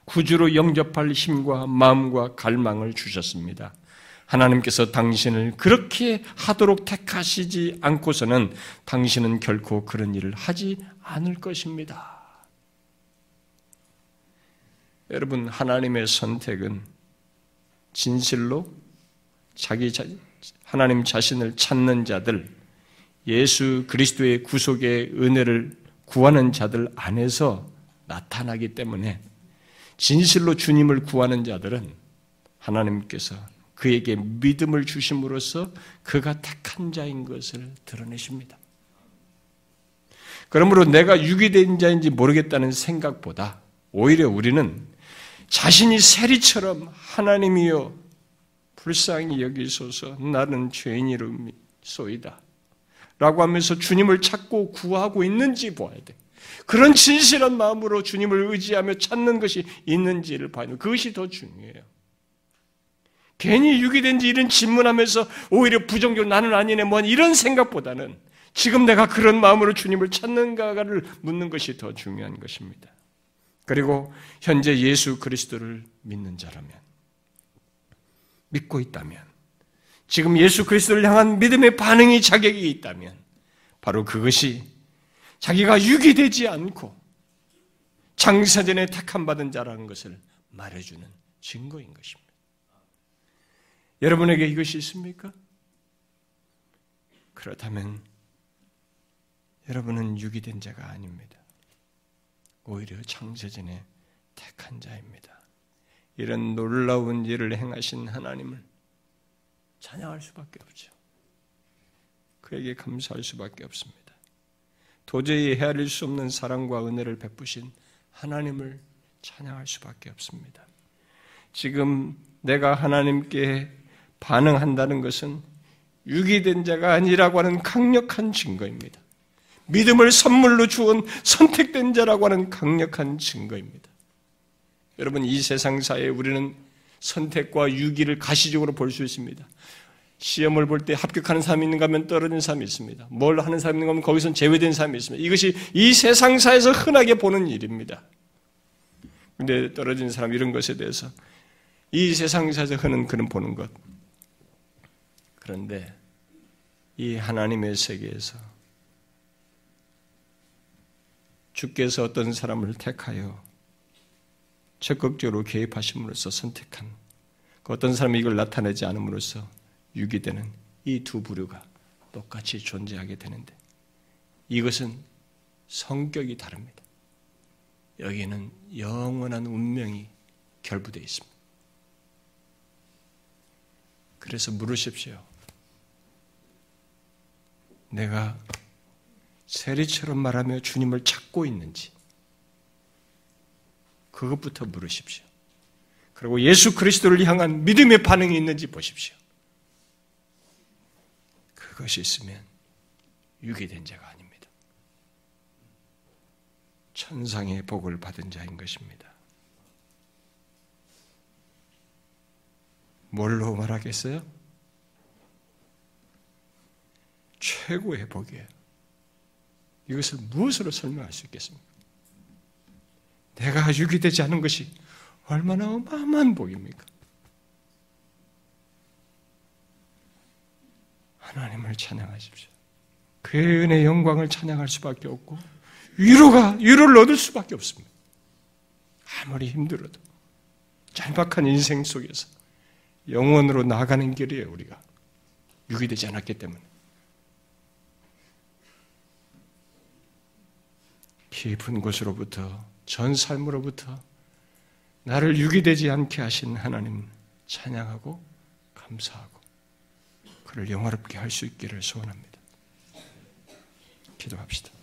구주로 영접할 힘과 마음과 갈망을 주셨습니다. 하나님께서 당신을 그렇게 하도록 택하시지 않고서는 당신은 결코 그런 일을 하지 않을 것입니다. 여러분, 하나님의 선택은 진실로 하나님 자신을 찾는 자들, 예수 그리스도의 구속의 은혜를 구하는 자들 안에서 나타나기 때문에 진실로 주님을 구하는 자들은 하나님께서 그에게 믿음을 주심으로써 그가 택한 자인 것을 드러내십니다. 그러므로 내가 유기된 자인지 모르겠다는 생각보다 오히려 우리는 자신이 세리처럼 하나님이여 불쌍히 여기소서, 나는 죄인이로소이다 라고 하면서 주님을 찾고 구하고 있는지 보아야 돼. 그런 진실한 마음으로 주님을 의지하며 찾는 것이 있는지를 봐야 돼. 그것이 더 중요해요. 괜히 유기된지 이런 질문하면서 오히려 부정적으로 나는 아니네 뭐 이런 생각보다는 지금 내가 그런 마음으로 주님을 찾는가를 묻는 것이 더 중요한 것입니다. 그리고 현재 예수 그리스도를 믿는 자라면, 믿고 있다면, 지금 예수 그리스도를 향한 믿음의 반응이 자격이 있다면 바로 그것이 자기가 유기되지 않고 장사전에 택함받은 자라는 것을 말해주는 증거인 것입니다. 여러분에게 이것이 있습니까? 그렇다면 여러분은 유기된 자가 아닙니다. 오히려 창세전에 택한 자입니다. 이런 놀라운 일을 행하신 하나님을 찬양할 수밖에 없죠. 그에게 감사할 수밖에 없습니다. 도저히 헤아릴 수 없는 사랑과 은혜를 베푸신 하나님을 찬양할 수밖에 없습니다. 지금 내가 하나님께 반응한다는 것은 유기된 자가 아니라고 하는 강력한 증거입니다. 믿음을 선물로 주은 선택된 자라고 하는 강력한 증거입니다. 여러분, 이 세상 사회에 우리는 선택과 유기를 가시적으로 볼 수 있습니다. 시험을 볼 때 합격하는 사람이 있는가 하면 떨어진 사람이 있습니다. 뭘 하는 사람이 있는가 하면 거기서 제외된 사람이 있습니다. 이것이 이 세상 사회에서 흔하게 보는 일입니다. 그런데 떨어진 사람 이런 것에 대해서 이 세상 사회에서 흔한 그는 보는 것. 그런데 이 하나님의 세계에서 주께서 어떤 사람을 택하여 적극적으로 개입하심으로써 선택한, 그 어떤 사람이 이걸 나타내지 않음으로써 유기되는 이 두 부류가 똑같이 존재하게 되는데 이것은 성격이 다릅니다. 여기에는 영원한 운명이 결부되어 있습니다. 그래서 물으십시오. 내가 세리처럼 말하며 주님을 찾고 있는지 그것부터 물으십시오. 그리고 예수 그리스도를 향한 믿음의 반응이 있는지 보십시오. 그것이 있으면 유기된 자가 아닙니다. 천상의 복을 받은 자인 것입니다. 뭘로 말하겠어요? 최고의 복이에요. 이것을 무엇으로 설명할 수 있겠습니까? 내가 유기되지 않은 것이 얼마나 어마어마한 복입니까? 하나님을 찬양하십시오. 그의 은혜의 영광을 찬양할 수밖에 없고 위로를 얻을 수밖에 없습니다. 아무리 힘들어도 절박한 인생 속에서 영원으로 나아가는 길이에요. 우리가 유기되지 않았기 때문에 깊은 곳으로부터 전 삶으로부터 나를 유기되지 않게 하신 하나님 찬양하고 감사하고 그를 영화롭게 할 수 있기를 소원합니다. 기도합시다.